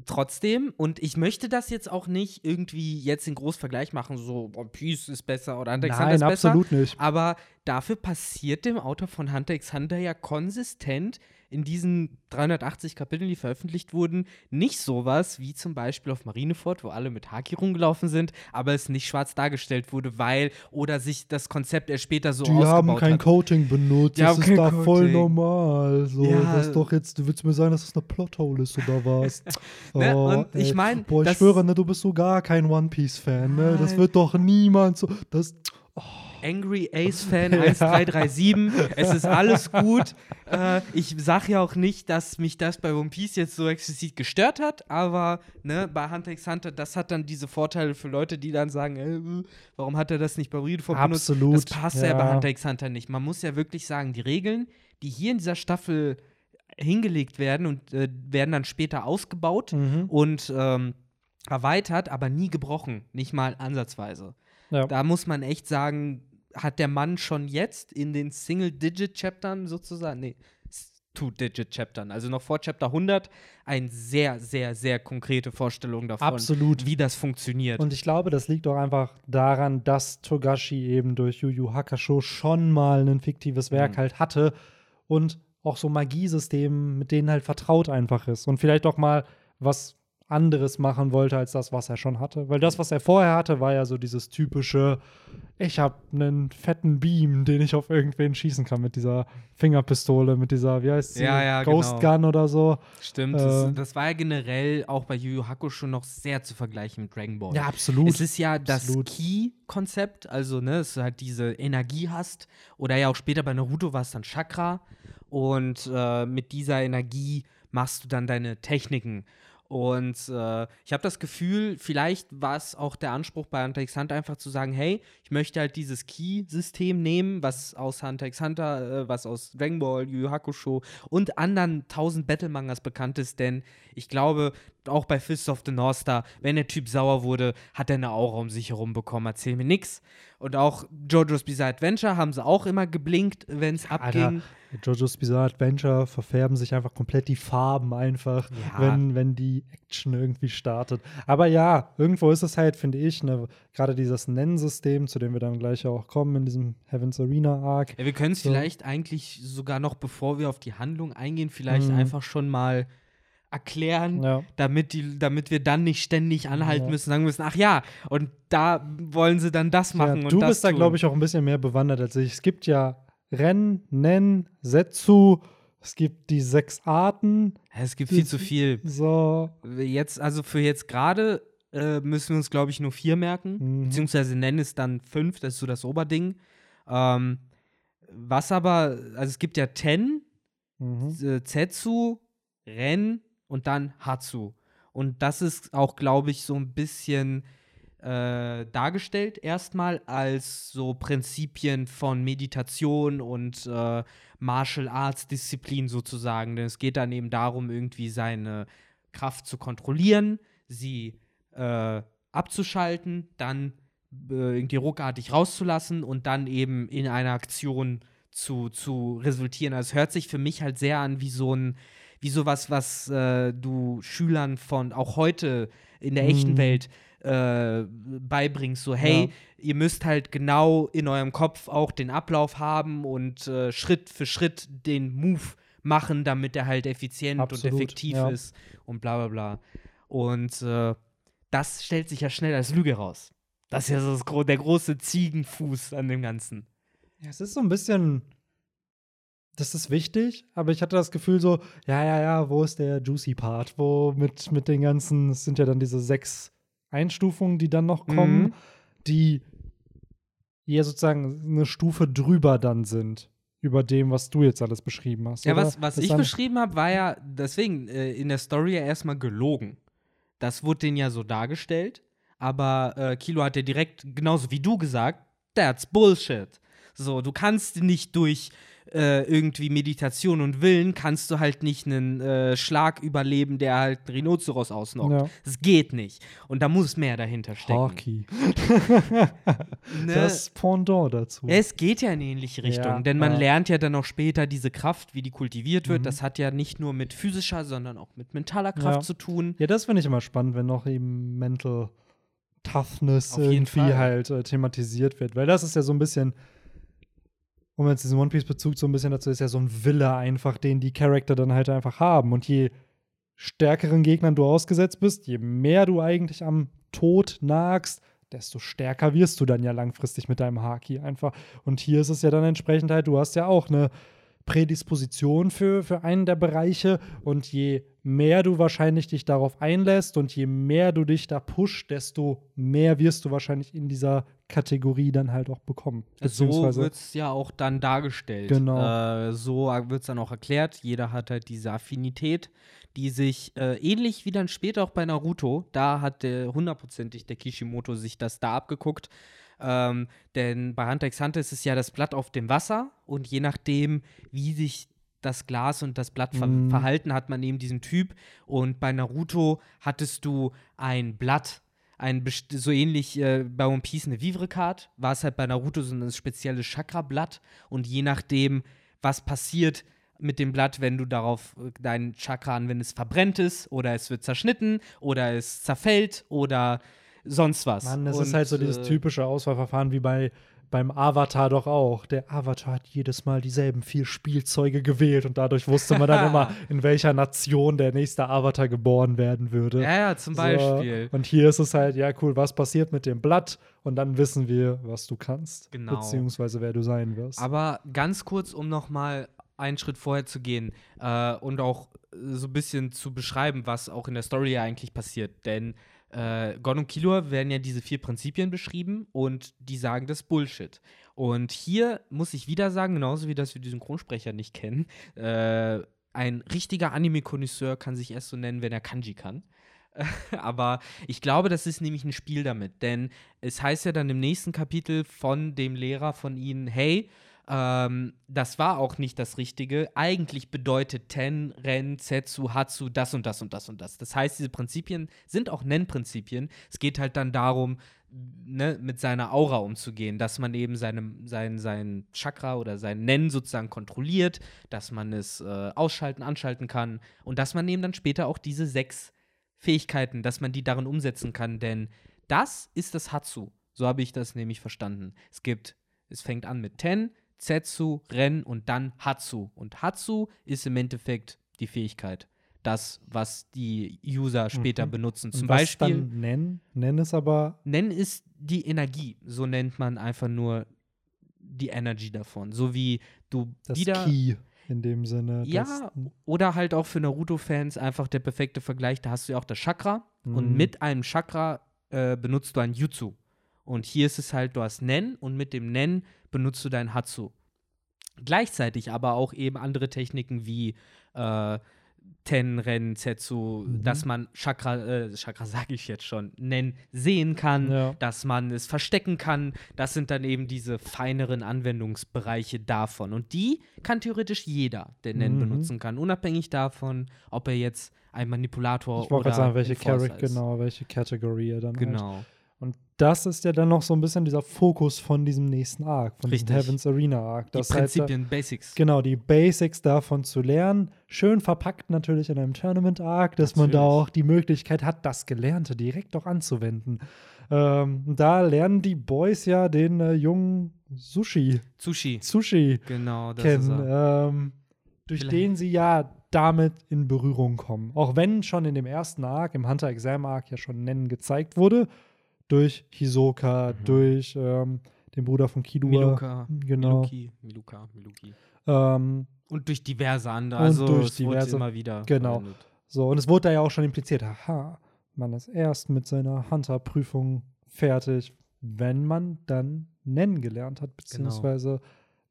trotzdem, und ich möchte das jetzt auch nicht irgendwie jetzt in großen Vergleich machen, so One Piece ist besser oder Hunter x Hunter ist besser. Nein, absolut nicht. Aber dafür passiert dem Autor von Hunter x Hunter ja konsistent in diesen dreihundertachtzig Kapiteln, die veröffentlicht wurden, nicht sowas wie zum Beispiel auf Marineford, wo alle mit Haki rumgelaufen sind, aber es nicht schwarz dargestellt wurde, weil oder sich das Konzept erst später so die ausgebaut hat. Die haben kein Coating benutzt, das ist da Coating. Voll normal. So, ja. Das ist doch jetzt, du willst mir sagen, dass das eine Plothole ist oder was? oh, ne? Und ich meine, boah, ich schwöre, ne, du bist so gar kein One-Piece-Fan, ne? Das wird doch niemand so, das oh. Angry Ace-Fan ja. eins drei drei sieben, es ist alles gut. äh, ich sage ja auch nicht, dass mich das bei One Piece jetzt so explizit gestört hat, aber ne, bei Hunter x Hunter, das hat dann diese Vorteile für Leute, die dann sagen, äh, warum hat er das nicht bei Marineford benutzt? Absolut. Das passt ja. ja bei Hunter x Hunter nicht. Man muss ja wirklich sagen, die Regeln, die hier in dieser Staffel hingelegt werden und äh, werden dann später ausgebaut mhm. und ähm, erweitert, aber nie gebrochen, nicht mal ansatzweise. Ja. Da muss man echt sagen, hat der Mann schon jetzt in den Single-Digit-Chaptern sozusagen, nee, Two-Digit-Chaptern, also noch vor Chapter hundert, eine sehr, sehr, sehr konkrete Vorstellung davon, Absolut. Wie das funktioniert. Und ich glaube, das liegt auch einfach daran, dass Togashi eben durch Yu Yu Hakusho schon mal ein fiktives Werk mhm. halt hatte und auch so Magiesystemen, mit denen halt vertraut einfach ist und vielleicht auch mal was anderes machen wollte als das, was er schon hatte. Weil das, was er vorher hatte, war ja so dieses typische, ich habe einen fetten Beam, den ich auf irgendwen schießen kann mit dieser Fingerpistole, mit dieser, wie heißt sie, ja, ja, Ghost genau. Gun oder so. Stimmt, äh, das, das war ja generell auch bei Yu Yu Hakusho schon noch sehr zu vergleichen mit Dragon Ball. Ja, absolut. Es ist ja das absolut. Ki-Konzept, also ne, es halt diese Energie hast oder ja auch später bei Naruto war es dann Chakra und äh, mit dieser Energie machst du dann deine Techniken. Und äh, ich habe das Gefühl, vielleicht war es auch der Anspruch bei Hunter x Hunter einfach zu sagen, hey, ich möchte halt dieses Ki-System nehmen, was aus Hunter x Hunter, äh, was aus Dragon Ball, Yu Yu Hakusho und anderen tausend Battle-Mangas bekannt ist, denn ich glaube, auch bei Fist of the North Star, wenn der Typ sauer wurde, hat er eine Aura um sich herum bekommen. Erzähl mir nix. Und auch JoJo's Bizarre Adventure haben sie auch immer geblinkt, wenn es abging. JoJo's Bizarre Adventure verfärben sich einfach komplett die Farben einfach, ja. wenn, wenn die Action irgendwie startet. Aber ja, irgendwo ist es halt, finde ich, ne, gerade dieses Nennensystem, zu dem wir dann gleich auch kommen in diesem Heaven's Arena Arc. Ja, wir können es so. Vielleicht eigentlich sogar noch, bevor wir auf die Handlung eingehen, vielleicht mhm. einfach schon mal erklären, ja. damit, die, damit wir dann nicht ständig anhalten ja. müssen, sagen müssen, ach ja, und da wollen sie dann das machen ja, und das Du bist da, glaube ich, auch ein bisschen mehr bewandert als ich. Es gibt ja Ren, Nen, Zetsu, es gibt die sechs Arten. Es gibt viel die, zu viel. So. Jetzt, also für jetzt gerade äh, müssen wir uns, glaube ich, nur vier merken, mhm. beziehungsweise Nen ist dann fünf, das ist so das Oberding. Ähm, was aber, also es gibt ja Ten, mhm. Zetsu, Ren und dann Hatsu. Und das ist auch, glaube ich, so ein bisschen äh, dargestellt erstmal als so Prinzipien von Meditation und äh, Martial Arts Disziplin sozusagen. Denn es geht dann eben darum, irgendwie seine Kraft zu kontrollieren, sie äh, abzuschalten, dann äh, irgendwie ruckartig rauszulassen und dann eben in einer Aktion zu, zu resultieren. Also es hört sich für mich halt sehr an wie so ein wie sowas, was äh, du Schülern von auch heute in der mhm. echten Welt äh, beibringst. So, hey, ja. ihr müsst halt genau in eurem Kopf auch den Ablauf haben und äh, Schritt für Schritt den Move machen, damit er halt effizient Absolut. Und effektiv ja. ist und bla bla bla. Und äh, das stellt sich ja schnell als Lüge raus. Das ist ja so das gro- der große Ziegenfuß an dem Ganzen. Ja, es ist so ein bisschen das ist wichtig, aber ich hatte das Gefühl so, ja, ja, ja, wo ist der Juicy Part? Wo mit, mit den ganzen, es sind ja dann diese sechs Einstufungen, die dann noch kommen, mhm. die eher sozusagen eine Stufe drüber dann sind, über dem, was du jetzt alles beschrieben hast. Ja, oder? was, was ich beschrieben habe, war ja, deswegen, äh, in der Story ja erstmal gelogen. Das wurde denen ja so dargestellt, aber äh, Kilo hat ja direkt, genauso wie du gesagt, that's Bullshit. So, du kannst nicht durch Äh, irgendwie Meditation und Willen kannst du halt nicht einen äh, Schlag überleben, der halt Rhinoceros ausnockt. Ja. Das geht nicht. Und da muss mehr dahinter stecken. Rocky. ne? Das Pendant dazu. Es geht ja in eine ähnliche Richtung, ja, denn man ja. lernt ja dann auch später diese Kraft, wie die kultiviert wird. Mhm. Das hat ja nicht nur mit physischer, sondern auch mit mentaler Kraft ja. zu tun. Ja, das finde ich immer spannend, wenn noch eben Mental Toughness irgendwie Fall. halt äh, thematisiert wird. Weil das ist ja so ein bisschen um jetzt diesen One-Piece-Bezug so ein bisschen dazu ist, ja so ein Wille einfach, den die Charakter dann halt einfach haben. Und je stärkeren Gegnern du ausgesetzt bist, je mehr du eigentlich am Tod nagst, desto stärker wirst du dann ja langfristig mit deinem Haki einfach. Und hier ist es ja dann entsprechend halt, du hast ja auch eine Prädisposition für, für einen der Bereiche. Und je mehr du wahrscheinlich dich darauf einlässt und je mehr du dich da pusht, desto mehr wirst du wahrscheinlich in dieser Kategorie dann halt auch bekommen. So wird es ja auch dann dargestellt. Genau. Äh, so wird es dann auch erklärt. Jeder hat halt diese Affinität, die sich äh, ähnlich wie dann später auch bei Naruto, da hat der, hundertprozentig der Kishimoto sich das da abgeguckt. Ähm, denn bei Hunter x Hunter ist es ja das Blatt auf dem Wasser und je nachdem, wie sich das Glas und das Blatt ver- mm. verhalten, hat man eben diesen Typ. Und bei Naruto hattest du ein Blatt, ein best- so ähnlich äh, bei One Piece eine Vivre-Card, war es halt bei Naruto so ein spezielles Chakra-Blatt und je nachdem, was passiert mit dem Blatt, wenn du darauf dein Chakra anwendest, verbrennt es oder es wird zerschnitten oder es zerfällt oder sonst was. Mann, das und, ist halt so dieses typische Auswahlverfahren wie bei, beim Avatar doch auch. Der Avatar hat jedes Mal dieselben vier Spielzeuge gewählt und dadurch wusste man dann immer, in welcher Nation der nächste Avatar geboren werden würde. Ja, ja, zum Beispiel. So, und hier ist es halt, ja cool, was passiert mit dem Blatt? Und dann wissen wir, was du kannst, genau. beziehungsweise wer du sein wirst. Aber ganz kurz, um noch mal einen Schritt vorher zu gehen äh, und auch so ein bisschen zu beschreiben, was auch in der Story ja eigentlich passiert. Denn Äh, Gon und Killua werden ja diese vier Prinzipien beschrieben und die sagen das Bullshit. Und hier muss ich wieder sagen, genauso wie dass wir die Synchronsprecher nicht kennen, äh, ein richtiger Anime-Konnoisseur kann sich erst so nennen, wenn er Kanji kann. Aber ich glaube, das ist nämlich ein Spiel damit, denn es heißt ja dann im nächsten Kapitel von dem Lehrer von ihnen, hey, Ähm, das war auch nicht das Richtige. Eigentlich bedeutet Ten, Ren, Zetsu, Hatsu das und das und das und das. Das heißt, diese Prinzipien sind auch Nen-Prinzipien. Es geht halt dann darum, ne, mit seiner Aura umzugehen, dass man eben seinem, sein, sein Chakra oder sein Nen sozusagen kontrolliert, dass man es äh, ausschalten, anschalten kann und dass man eben dann später auch diese sechs Fähigkeiten, dass man die darin umsetzen kann, denn das ist das Hatsu. So habe ich das nämlich verstanden. Es gibt, es fängt an mit Ten, Zetsu, Ren und dann Hatsu. Und Hatsu ist im Endeffekt die Fähigkeit. Das, was die User später mhm. benutzen. Zum und was Beispiel. Dann Nen? Nen ist aber. Nen ist die Energie. So nennt man einfach nur die Energy davon. So wie du. Das wieder, Ki in dem Sinne. Ja, oder halt auch für Naruto-Fans einfach der perfekte Vergleich. Da hast du ja auch das Chakra. Mhm. Und mit einem Chakra äh, benutzt du ein Jutsu. Und hier ist es halt, du hast Nen und mit dem Nen benutzt du dein Hatsu. Gleichzeitig aber auch eben andere Techniken wie äh, Ten, Ren, Zetsu, mhm. dass man Chakra, äh, Chakra sage ich jetzt schon, Nen sehen kann, ja. dass man es verstecken kann. Das sind dann eben diese feineren Anwendungsbereiche davon. Und die kann theoretisch jeder, der Nen mhm. benutzen kann, unabhängig davon, ob er jetzt ein Manipulator ich oder sagen, welche Charakter ist. Genau, welche Kategorie er dann genau. Halt. Und das ist ja dann noch so ein bisschen dieser Fokus von diesem nächsten Arc, von Richtig. Diesem Heaven's Arena Arc. Das die Prinzipien, halt, Basics. Genau, die Basics davon zu lernen. Schön verpackt natürlich in einem Tournament Arc, dass natürlich. Man da auch die Möglichkeit hat, das Gelernte direkt auch anzuwenden. Ähm, da lernen die Boys ja den äh, jungen Zushi. Zushi. Zushi. Genau, das kennen, ist er. Ähm, durch Vielleicht. Den sie ja damit in Berührung kommen. Auch wenn schon in dem ersten Arc, im Hunter x Hunter Arc ja schon Nen gezeigt wurde, durch Hisoka, mhm. durch ähm, den Bruder von Killua. Miluka, genau. Miluki, Miluka, Miluki. Ähm, und durch diverse andere, und also durch es diverse, wurde immer wieder genau. verwendet. So, und es wurde da ja auch schon impliziert, aha, man ist erst mit seiner Hunter-Prüfung fertig, wenn man dann Nen gelernt hat, beziehungsweise genau.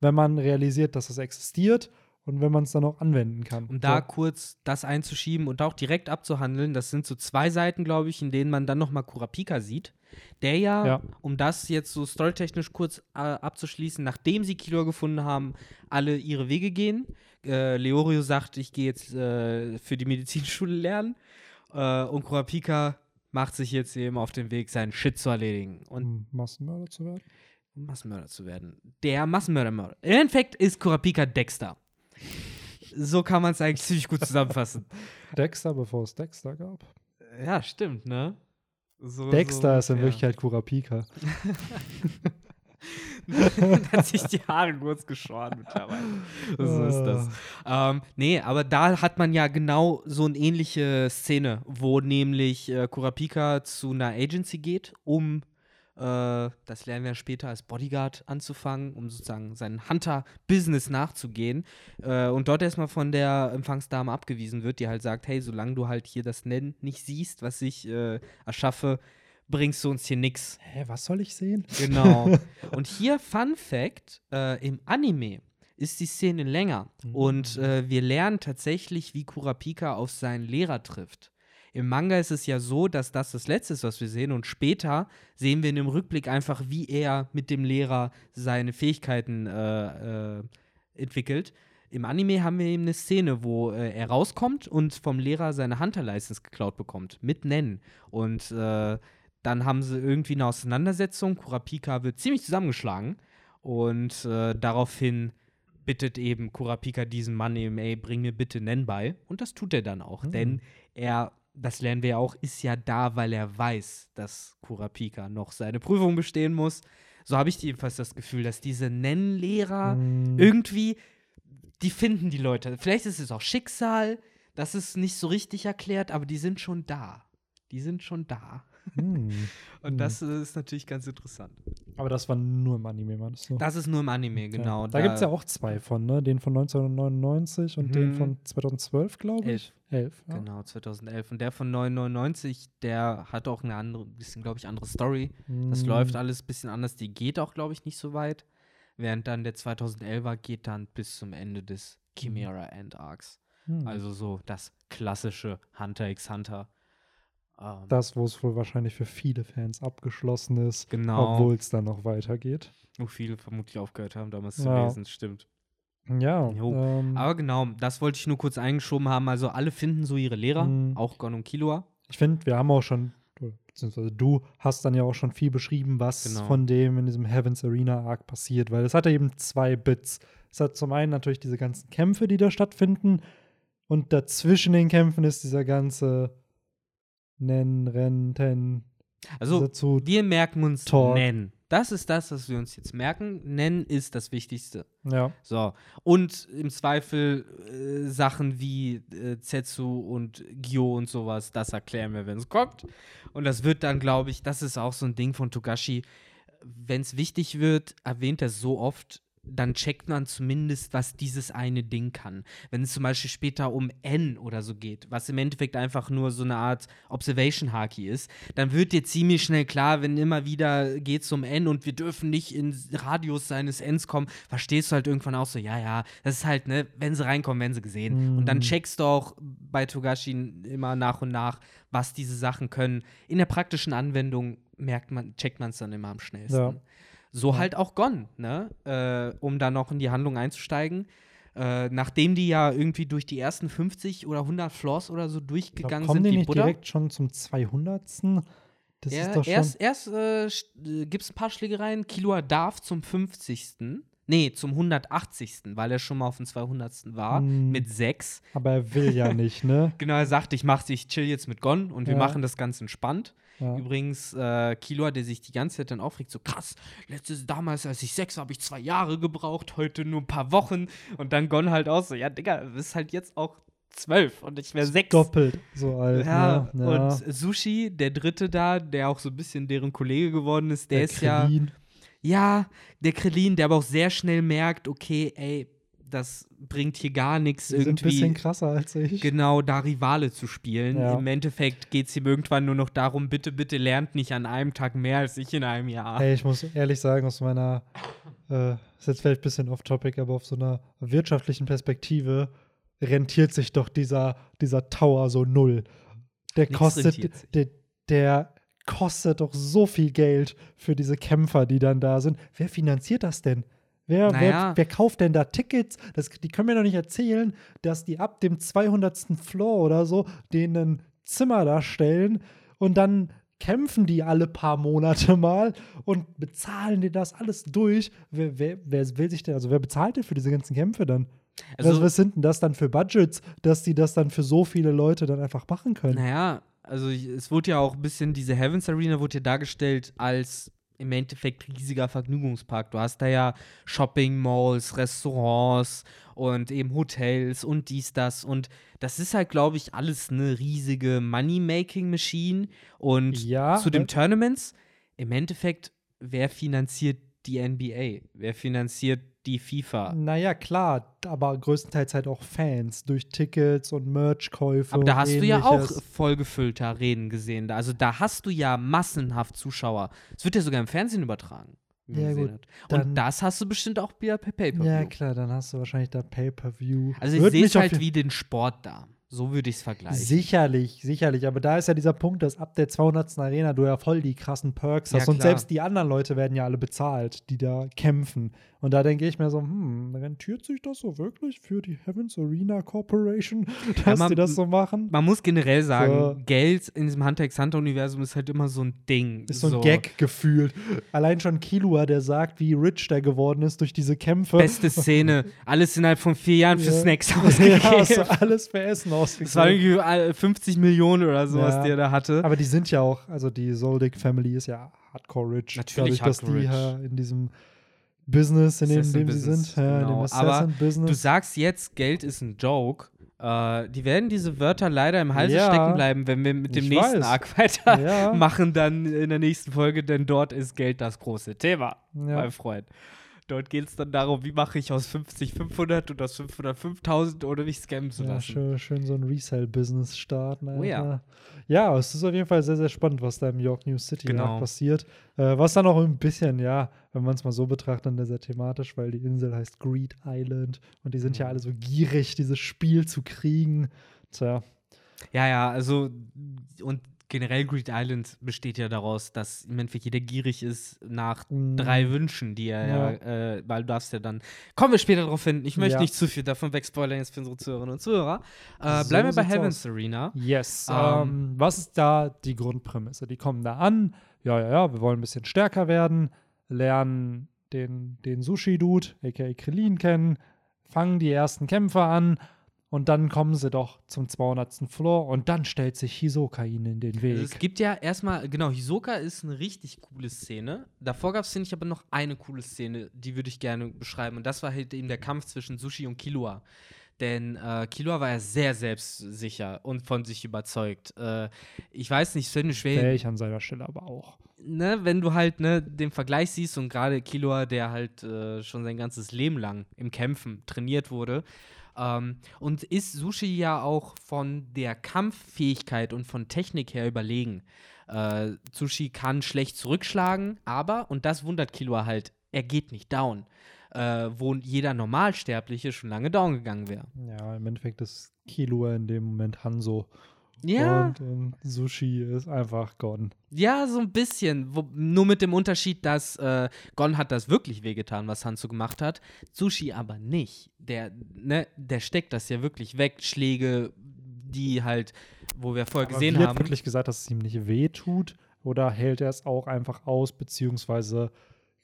wenn man realisiert, dass es existiert und wenn man es dann auch anwenden kann. Um da so. Kurz das einzuschieben und auch direkt abzuhandeln, das sind so zwei Seiten, glaube ich, in denen man dann nochmal Kurapika sieht, der ja, ja, um das jetzt so storytechnisch kurz äh, abzuschließen, nachdem sie Killua gefunden haben, alle ihre Wege gehen. Äh, Leorio sagt, ich gehe jetzt äh, für die Medizinschule lernen äh, und Kurapika macht sich jetzt eben auf den Weg, seinen Shit zu erledigen. Und um Massenmörder zu werden? Um Massenmörder zu werden. Der Massenmördermörder. Im Endeffekt ist Kurapika Dexter. So kann man es eigentlich ziemlich gut zusammenfassen. Dexter, bevor es Dexter gab. Ja, stimmt, ne? So, Dexter so, ist in ja. Wirklichkeit Kurapika. Da hat sich die Haare kurz geschoren mittlerweile. So ist das. Ähm, nee, aber da hat man ja genau so eine ähnliche Szene, wo nämlich äh, Kurapika zu einer Agency geht, um das lernen wir später, als Bodyguard anzufangen, um sozusagen seinen Hunter-Business nachzugehen und dort erstmal von der Empfangsdame abgewiesen wird, die halt sagt, hey, solange du halt hier das Nennen nicht siehst, was ich äh, erschaffe, bringst du uns hier nix. Hä, was soll ich sehen? Genau. Und hier, Fun Fact, äh, im Anime ist die Szene länger mhm. und äh, wir lernen tatsächlich, wie Kurapika auf seinen Lehrer trifft. Im Manga ist es ja so, dass das das Letzte ist, was wir sehen. Und später sehen wir in dem Rückblick einfach, wie er mit dem Lehrer seine Fähigkeiten äh, äh, entwickelt. Im Anime haben wir eben eine Szene, wo äh, er rauskommt und vom Lehrer seine Hunter-License geklaut bekommt. Mit Nen. Und äh, dann haben sie irgendwie eine Auseinandersetzung. Kurapika wird ziemlich zusammengeschlagen. Und äh, daraufhin bittet eben Kurapika diesen Mann eben, ey, bring mir bitte Nen bei. Und das tut er dann auch. Mhm. Denn er Das lernen wir ja auch, ist ja da, weil er weiß, dass Kurapika noch seine Prüfung bestehen muss. So habe ich jedenfalls das Gefühl, dass diese Nen-Lehrer mm. irgendwie, die finden die Leute. Vielleicht ist es auch Schicksal, das ist nicht so richtig erklärt, aber die sind schon da. Die sind schon da. Mm. Und das mm. ist natürlich ganz interessant. Aber das war nur im Anime, meinst du? Das ist nur im Anime, genau. Ja. Da, da gibt es ja auch zwei von, ne? Den von neunzehnhundertneunundneunzig und mhm. den von zweitausendzwölf, glaube ich. Elf. Ja. Genau, zweitausendelf. Und der von neunzehnhundertneunundneunzig, der hat auch eine andere, bisschen, glaube ich, andere Story. Mhm. Das läuft alles ein bisschen anders. Die geht auch, glaube ich, nicht so weit. Während dann der zweitausendelfer geht dann bis zum Ende des Chimera End Arcs. Mhm. Also so das klassische Hunter x Hunter. Um, das, wo es wohl wahrscheinlich für viele Fans abgeschlossen ist, genau. Obwohl es dann noch weitergeht. Wo viele vermutlich aufgehört haben, damals ja. zu lesen, stimmt. Ja. Ähm, Aber genau, das wollte ich nur kurz eingeschoben haben. Also alle finden so ihre Lehrer, mh. auch Gon und Killua. Ich finde, wir haben auch schon, beziehungsweise du hast dann ja auch schon viel beschrieben, was genau. von dem in diesem Heaven's Arena Arc passiert, weil es hat ja eben zwei Bits. Es hat zum einen natürlich diese ganzen Kämpfe, die da stattfinden, und dazwischen den Kämpfen ist dieser ganze Nen, Ren, Ten. Also Zetsu, wir merken uns Tor. Nen. Das ist das, was wir uns jetzt merken. Nen ist das Wichtigste. Ja. So. Und im Zweifel äh, Sachen wie äh, Zetsu und Gyo und sowas, das erklären wir, wenn es kommt. Und das wird dann, glaube ich, das ist auch so ein Ding von Togashi. Wenn es wichtig wird, erwähnt er so oft, dann checkt man zumindest, was dieses eine Ding kann. Wenn es zum Beispiel später um N oder so geht, was im Endeffekt einfach nur so eine Art Observation-Haki ist, dann wird dir ziemlich schnell klar, wenn immer wieder geht's um N und wir dürfen nicht in Radius seines Ns kommen, verstehst du halt irgendwann auch so, ja, ja, das ist halt, ne, wenn sie reinkommen, werden sie gesehen. Mhm. Und dann checkst du auch bei Togashi immer nach und nach, was diese Sachen können. In der praktischen Anwendung merkt man, checkt man es dann immer am schnellsten. Ja. So halt auch Gon, ne? Äh, um dann noch in die Handlung einzusteigen. Äh, nachdem die ja irgendwie durch die ersten fünfzig oder hundert Floors oder so durchgegangen glaub, sind, die Buddha. Kommen die nicht direkt schon zum zweihundertsten? Das ja, ist doch schon erst erst äh, sch- gibt's ein paar Schlägereien. Killua darf zum fünfzigsten. Nee, zum hundertachtzigsten, weil er schon mal auf dem zweihundertsten war, hm, mit sechs. Aber er will ja nicht, ne? Genau, er sagt, ich mach's, ich chill jetzt mit Gon und ja. wir machen das ganz entspannt. Ja. Übrigens, äh, Killua, der sich die ganze Zeit dann aufregt, so krass, letztes, damals, als ich sechs war, habe ich zwei Jahre gebraucht, heute nur ein paar Wochen. Und dann Gon halt auch so, ja, Digga, du bist halt jetzt auch zwölf und ich wäre sechs. Doppelt so alt. Ja, ne? Ja. Und Zushi, der Dritte da, der auch so ein bisschen deren Kollege geworden ist, der, der ist Krillin. ja Ja, der Krillin, der aber auch sehr schnell merkt, okay, ey, das bringt hier gar nichts irgendwie. Sind ein bisschen krasser als ich. Genau, da Rivale zu spielen. Ja. Im Endeffekt geht es ihm irgendwann nur noch darum, bitte, bitte lernt nicht an einem Tag mehr als ich in einem Jahr. Ey, ich muss ehrlich sagen, aus meiner, äh, ist jetzt vielleicht ein bisschen off-topic, aber auf so einer wirtschaftlichen Perspektive rentiert sich doch dieser, dieser Tower so null. Der nichts kostet, der, der kostet doch so viel Geld für diese Kämpfer, die dann da sind. Wer finanziert das denn? Wer, naja. wer, wer kauft denn da Tickets? Das, die können mir doch nicht erzählen, dass die ab dem zweihundertsten Floor oder so denen ein Zimmer darstellen und dann kämpfen die alle paar Monate mal und bezahlen dir das alles durch. Wer, wer, wer will sich denn, also wer bezahlt denn für diese ganzen Kämpfe dann? Also, also was sind denn das dann für Budgets, dass die das dann für so viele Leute dann einfach machen können? Naja, also es wurde ja auch ein bisschen, diese Heaven's Arena wurde ja dargestellt als im Endeffekt riesiger Vergnügungspark. Du hast da ja Shopping-Malls, Restaurants und eben Hotels und dies, das. Und das ist halt, glaube ich, alles eine riesige Money-Making-Machine. Und ja, zu den Tournaments, im Endeffekt, wer finanziert die N B A? Wer finanziert die FIFA? Naja, klar, aber größtenteils halt auch Fans durch Tickets und Merch-Käufe. Aber da hast du ja auch vollgefüllter Reden gesehen. Also da hast du ja massenhaft Zuschauer. Es wird ja sogar im Fernsehen übertragen. Ja, gut. Und das hast du bestimmt auch wieder per Pay-Per-View. Ja, klar, dann hast du wahrscheinlich da Pay-Per-View. Also ich sehe es halt wie den Sport da. So würde ich es vergleichen. Sicherlich, sicherlich. Aber da ist ja dieser Punkt, dass ab der zweihundertsten Arena du ja voll die krassen Perks hast. Ja, und selbst die anderen Leute werden ja alle bezahlt, die da kämpfen. Und da denke ich mir so, hm, rentiert sich das so wirklich für die Heaven's Arena Corporation, dass ja, man, die das so machen? Man muss generell sagen, so. Geld in diesem Hunter x Hunter Universum ist halt immer so ein Ding. Ist so, so ein Gag gefühlt. Allein schon Killua, der sagt, wie rich der geworden ist durch diese Kämpfe. Beste Szene. Alles innerhalb von vier Jahren für ja. Snacks ausgegeben. Ja, also alles für Essen ausgegeben. Das war irgendwie fünfzig Millionen oder so, ja. was der da hatte. Aber die sind ja auch, also die Zoldyck Family ist ja hardcore rich. Natürlich dadurch, hardcore dass die ja in diesem Business, in dem, dem Business, sie sind. Genau. Ja, in dem Assassin-Business. Du sagst jetzt, Geld ist ein Joke. Äh, die werden diese Wörter leider im Halse ja, stecken bleiben, wenn wir mit dem nächsten weiß. Arc weitermachen, ja. dann in der nächsten Folge, denn dort ist Geld das große Thema, ja. mein Freund. Dort geht es dann darum, wie mache ich aus fünfzig fünfhundert und aus fünfhundert fünftausend, ohne mich scammen zu lassen. Ja, schön, schön so ein Resell-Business starten. Alter. Oh ja. Ja, es ist auf jeden Fall sehr, sehr spannend, was da im York New City genau. passiert. Äh, was dann auch ein bisschen, ja, wenn man es mal so betrachtet, dann sehr thematisch, weil die Insel heißt Greed Island und die sind mhm. ja alle so gierig, dieses Spiel zu kriegen. Tja. Ja, ja, also und generell Greed Island besteht ja daraus, dass im Endeffekt jeder gierig ist nach mhm. drei Wünschen, die er ja, ja äh, weil du darfst ja dann, kommen wir später drauf hin, ich möchte ja. nicht zu viel davon wegspoilern jetzt für unsere Zuhörerinnen und Zuhörer. Äh, so bleiben wir bei Heaven's Arena. Yes. Ähm, ähm, was ist da die Grundprämisse? Die kommen da an, ja, ja, ja, wir wollen ein bisschen stärker werden, lernen den, den Sushi-Dude, aka Krillin, kennen, fangen die ersten Kämpfer an. Und dann kommen sie doch zum zweihundertsten Floor und dann stellt sich Hisoka ihnen in den Weg. Also es gibt ja erstmal, genau, Hisoka ist eine richtig coole Szene. Davor gab es, finde ich, aber noch eine coole Szene, die würde ich gerne beschreiben. Und das war halt eben der Kampf zwischen Zushi und Killua. Denn äh, Killua war ja sehr selbstsicher und von sich überzeugt. Äh, ich weiß nicht, finde schwer. Wäre ich an seiner Stelle aber auch. Ne, wenn du halt ne, den Vergleich siehst und gerade Killua, der halt äh, schon sein ganzes Leben lang im Kämpfen trainiert wurde. Um, und ist Zushi ja auch von der Kampffähigkeit und von Technik her überlegen. Uh, Zushi kann schlecht zurückschlagen, aber, und das wundert Killua halt, er geht nicht down. Uh, wo jeder Normalsterbliche schon lange down gegangen wäre. Ja, im Endeffekt ist Killua in dem Moment Hanzo. Ja. Und, und Zushi ist einfach Gon. Ja, so ein bisschen. Wo, nur mit dem Unterschied, dass äh, Gon hat das wirklich wehgetan, was Hanzo gemacht hat. Zushi aber nicht. Der, ne, der steckt das ja wirklich weg. Schläge, die halt, wo wir vorher aber gesehen haben. Er hat wirklich gesagt, dass es ihm nicht wehtut. Oder hält er es auch einfach aus, beziehungsweise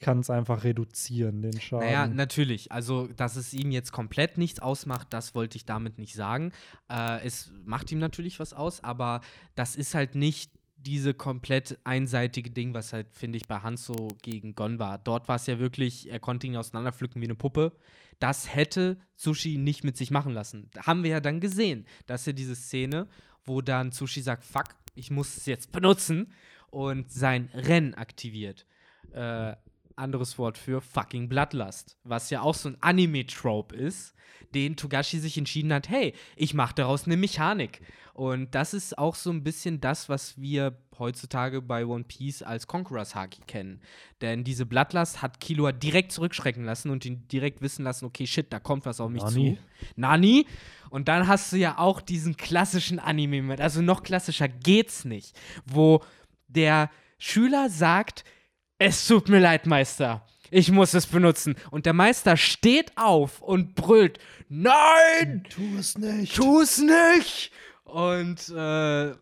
kann es einfach reduzieren, den Schaden. Naja, natürlich. Also, dass es ihm jetzt komplett nichts ausmacht, das wollte ich damit nicht sagen. Äh, es macht ihm natürlich was aus, aber das ist halt nicht diese komplett einseitige Ding, was halt, finde ich, bei Hanzo gegen Gon war. Dort war es ja wirklich, er konnte ihn auseinanderpflücken wie eine Puppe. Das hätte Zushi nicht mit sich machen lassen. Haben wir ja dann gesehen. Das ist ja diese Szene, wo dann Zushi sagt, fuck, ich muss es jetzt benutzen und sein Ren aktiviert. Äh, anderes Wort für fucking Bloodlust, was ja auch so ein Anime-Trope ist, den Togashi sich entschieden hat, hey, ich mache daraus eine Mechanik. Und das ist auch so ein bisschen das, was wir heutzutage bei One Piece als Conqueror's Haki kennen. Denn diese Bloodlust hat Killua direkt zurückschrecken lassen und ihn direkt wissen lassen, okay, shit, da kommt was auf mich Nani. zu. Nani. Und dann hast du ja auch diesen klassischen Anime mit, also noch klassischer geht's nicht, wo der Schüler sagt, es tut mir leid, Meister. Ich muss es benutzen. Und der Meister steht auf und brüllt, nein! Tu es nicht! Tu es nicht! Und äh,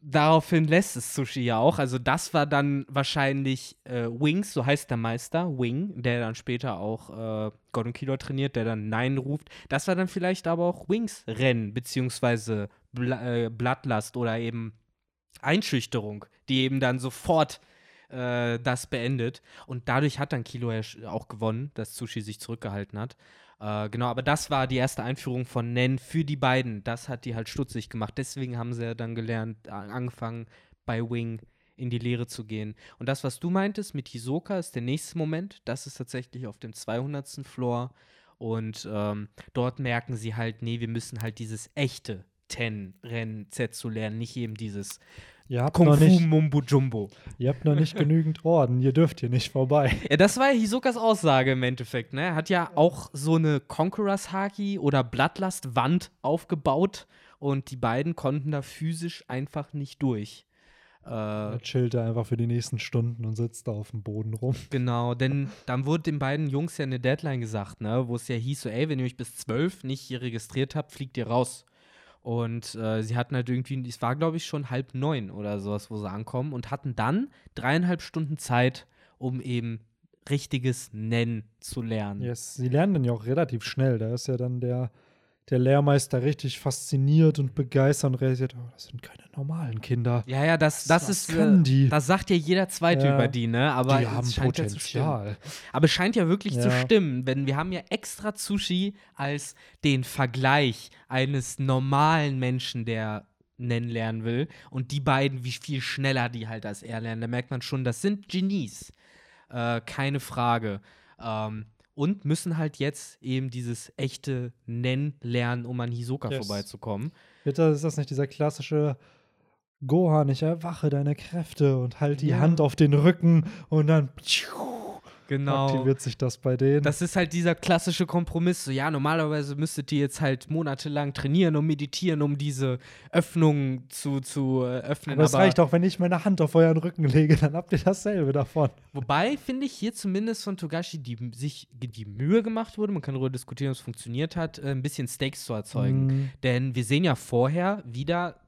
daraufhin lässt es Zushi ja auch. Also das war dann wahrscheinlich äh, Wings, so heißt der Meister, Wing, der dann später auch äh, Gon und Killua trainiert, der dann Nein ruft. Das war dann vielleicht aber auch Wings Rennen, beziehungsweise Bla- äh, Bloodlust oder eben Einschüchterung, die eben dann sofort das beendet. Und dadurch hat dann Killua auch gewonnen, dass Zushi sich zurückgehalten hat. Äh, genau, aber das war die erste Einführung von Nen für die beiden. Das hat die halt stutzig gemacht. Deswegen haben sie ja dann gelernt, angefangen bei Wing in die Lehre zu gehen. Und das, was du meintest mit Hisoka, ist der nächste Moment. Das ist tatsächlich auf dem zweihundertsten Floor. Und ähm, dort merken sie halt, nee, wir müssen halt dieses echte Ten, Ren, Zetsu lernen, nicht eben dieses Kung Fu Mumbo Jumbo. Ihr habt noch nicht genügend Orden, ihr dürft hier nicht vorbei. Ja, das war ja Hisokas Aussage im Endeffekt, ne? Er hat ja auch so eine Conqueror's Haki oder Bloodlust-Wand aufgebaut und die beiden konnten da physisch einfach nicht durch. Äh, er chillt einfach für die nächsten Stunden und sitzt da auf dem Boden rum. Genau, denn dann wurde den beiden Jungs ja eine Deadline gesagt, ne? Wo es ja hieß so, ey, wenn ihr euch bis zwölf nicht hier registriert habt, fliegt ihr raus. Und äh, sie hatten halt irgendwie, es war, glaube ich, schon halb neun oder sowas, wo sie ankommen und hatten dann dreieinhalb Stunden Zeit, um eben richtiges Nen zu lernen. Yes, sie lernen dann ja auch relativ schnell. Da ist ja dann der, der Lehrmeister richtig fasziniert und begeistert und realisiert, oh, das sind keine normalen Kinder. Ja, ja, das, das, das ist, können die. Das sagt ja jeder Zweite ja, über die, ne? Aber die haben Potenzial. Ja Aber es scheint ja wirklich ja. zu stimmen, denn wir haben ja extra Zushi als den Vergleich eines normalen Menschen, der Nen lernen will. Und die beiden, wie viel schneller die halt als er lernen. Da merkt man schon, das sind Genies. Äh, keine Frage. Ähm. Und müssen halt jetzt eben dieses echte Nen lernen, um an Hisoka yes. vorbeizukommen. Bitte, ist das nicht dieser klassische Gohan, ich erwache deine Kräfte und halt die ja. Hand auf den Rücken und dann genau. aktiviert sich das bei denen. Das ist halt dieser klassische Kompromiss. So, ja, normalerweise müsstet ihr jetzt halt monatelang trainieren und meditieren, um diese Öffnung zu, zu äh, öffnen. Aber es reicht auch, wenn ich meine Hand auf euren Rücken lege, dann habt ihr dasselbe davon. Wobei, finde ich, hier zumindest von Togashi die, sich die Mühe gemacht wurde, man kann darüber diskutieren, ob es funktioniert hat, ein bisschen Stakes zu erzeugen. Mhm. Denn wir sehen ja vorher wieder,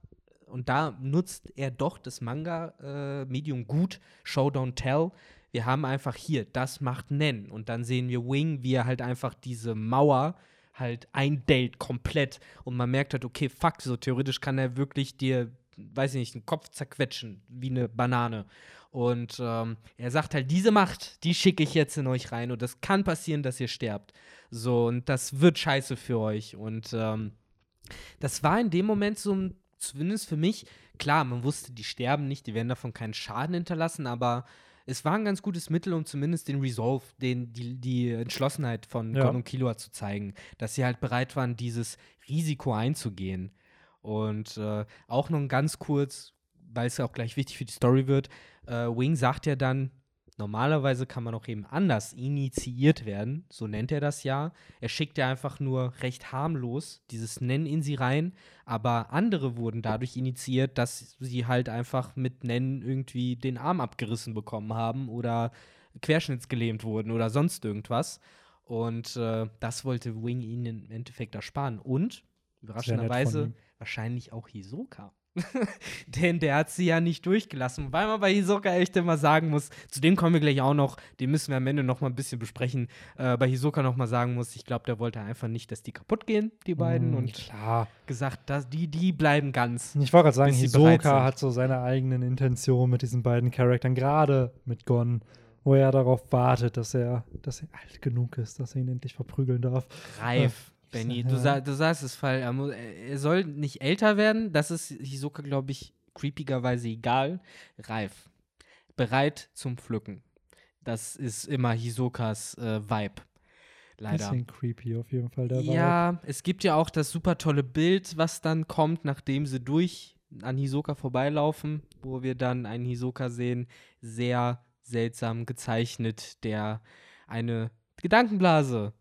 und da nutzt er doch das Manga-Medium äh, gut, Show, Don't Tell. Wir haben einfach hier, das macht Nen. Und dann sehen wir Wing, wie er halt einfach diese Mauer halt eindellt komplett. Und man merkt halt, okay, fuck, so theoretisch kann er wirklich dir, weiß ich nicht, den Kopf zerquetschen, wie eine Banane. Und ähm, er sagt halt, diese Macht, die schicke ich jetzt in euch rein. Und das kann passieren, dass ihr sterbt. So, und das wird scheiße für euch. Und ähm, das war in dem Moment so ein, zumindest für mich, klar, man wusste, die sterben nicht, die werden davon keinen Schaden hinterlassen, aber es war ein ganz gutes Mittel, um zumindest den Resolve, den, die, die Entschlossenheit von ja. Gon und Killua zu zeigen, dass sie halt bereit waren, dieses Risiko einzugehen. Und äh, auch noch ganz kurz, weil es ja auch gleich wichtig für die Story wird, äh, Wing sagt ja dann, normalerweise kann man auch eben anders initiiert werden, so nennt er das ja. Er schickt ja einfach nur recht harmlos dieses Nen in sie rein, aber andere wurden dadurch initiiert, dass sie halt einfach mit Nen irgendwie den Arm abgerissen bekommen haben oder querschnittsgelähmt wurden oder sonst irgendwas. Und äh, das wollte Wing ihnen im Endeffekt ersparen. Und überraschenderweise wahrscheinlich auch Hisoka. Denn der hat sie ja nicht durchgelassen, weil man bei Hisoka echt immer sagen muss, zu dem kommen wir gleich auch noch, den müssen wir am Ende noch mal ein bisschen besprechen, äh, bei Hisoka noch mal sagen muss, ich glaube, der wollte einfach nicht, dass die kaputt gehen, die beiden, mm, und klar. gesagt, dass die, die bleiben ganz. Ich wollte gerade sagen, Hisoka hat so seine eigenen Intentionen mit diesen beiden Charakteren, gerade mit Gon, wo er darauf wartet, dass er, dass er alt genug ist, dass er ihn endlich verprügeln darf. Reif. Äh. Benni, du, sa- du sagst es falsch. Er soll nicht älter werden. Das ist Hisoka, glaube ich, creepigerweise egal. Reif. Bereit zum Pflücken. Das ist immer Hisokas äh, Vibe. Leider. Bisschen creepy auf jeden Fall. Der ja, Vibe. Es gibt ja auch das super tolle Bild, was dann kommt, nachdem sie durch an Hisoka vorbeilaufen, wo wir dann einen Hisoka sehen, sehr seltsam gezeichnet, der eine Gedankenblase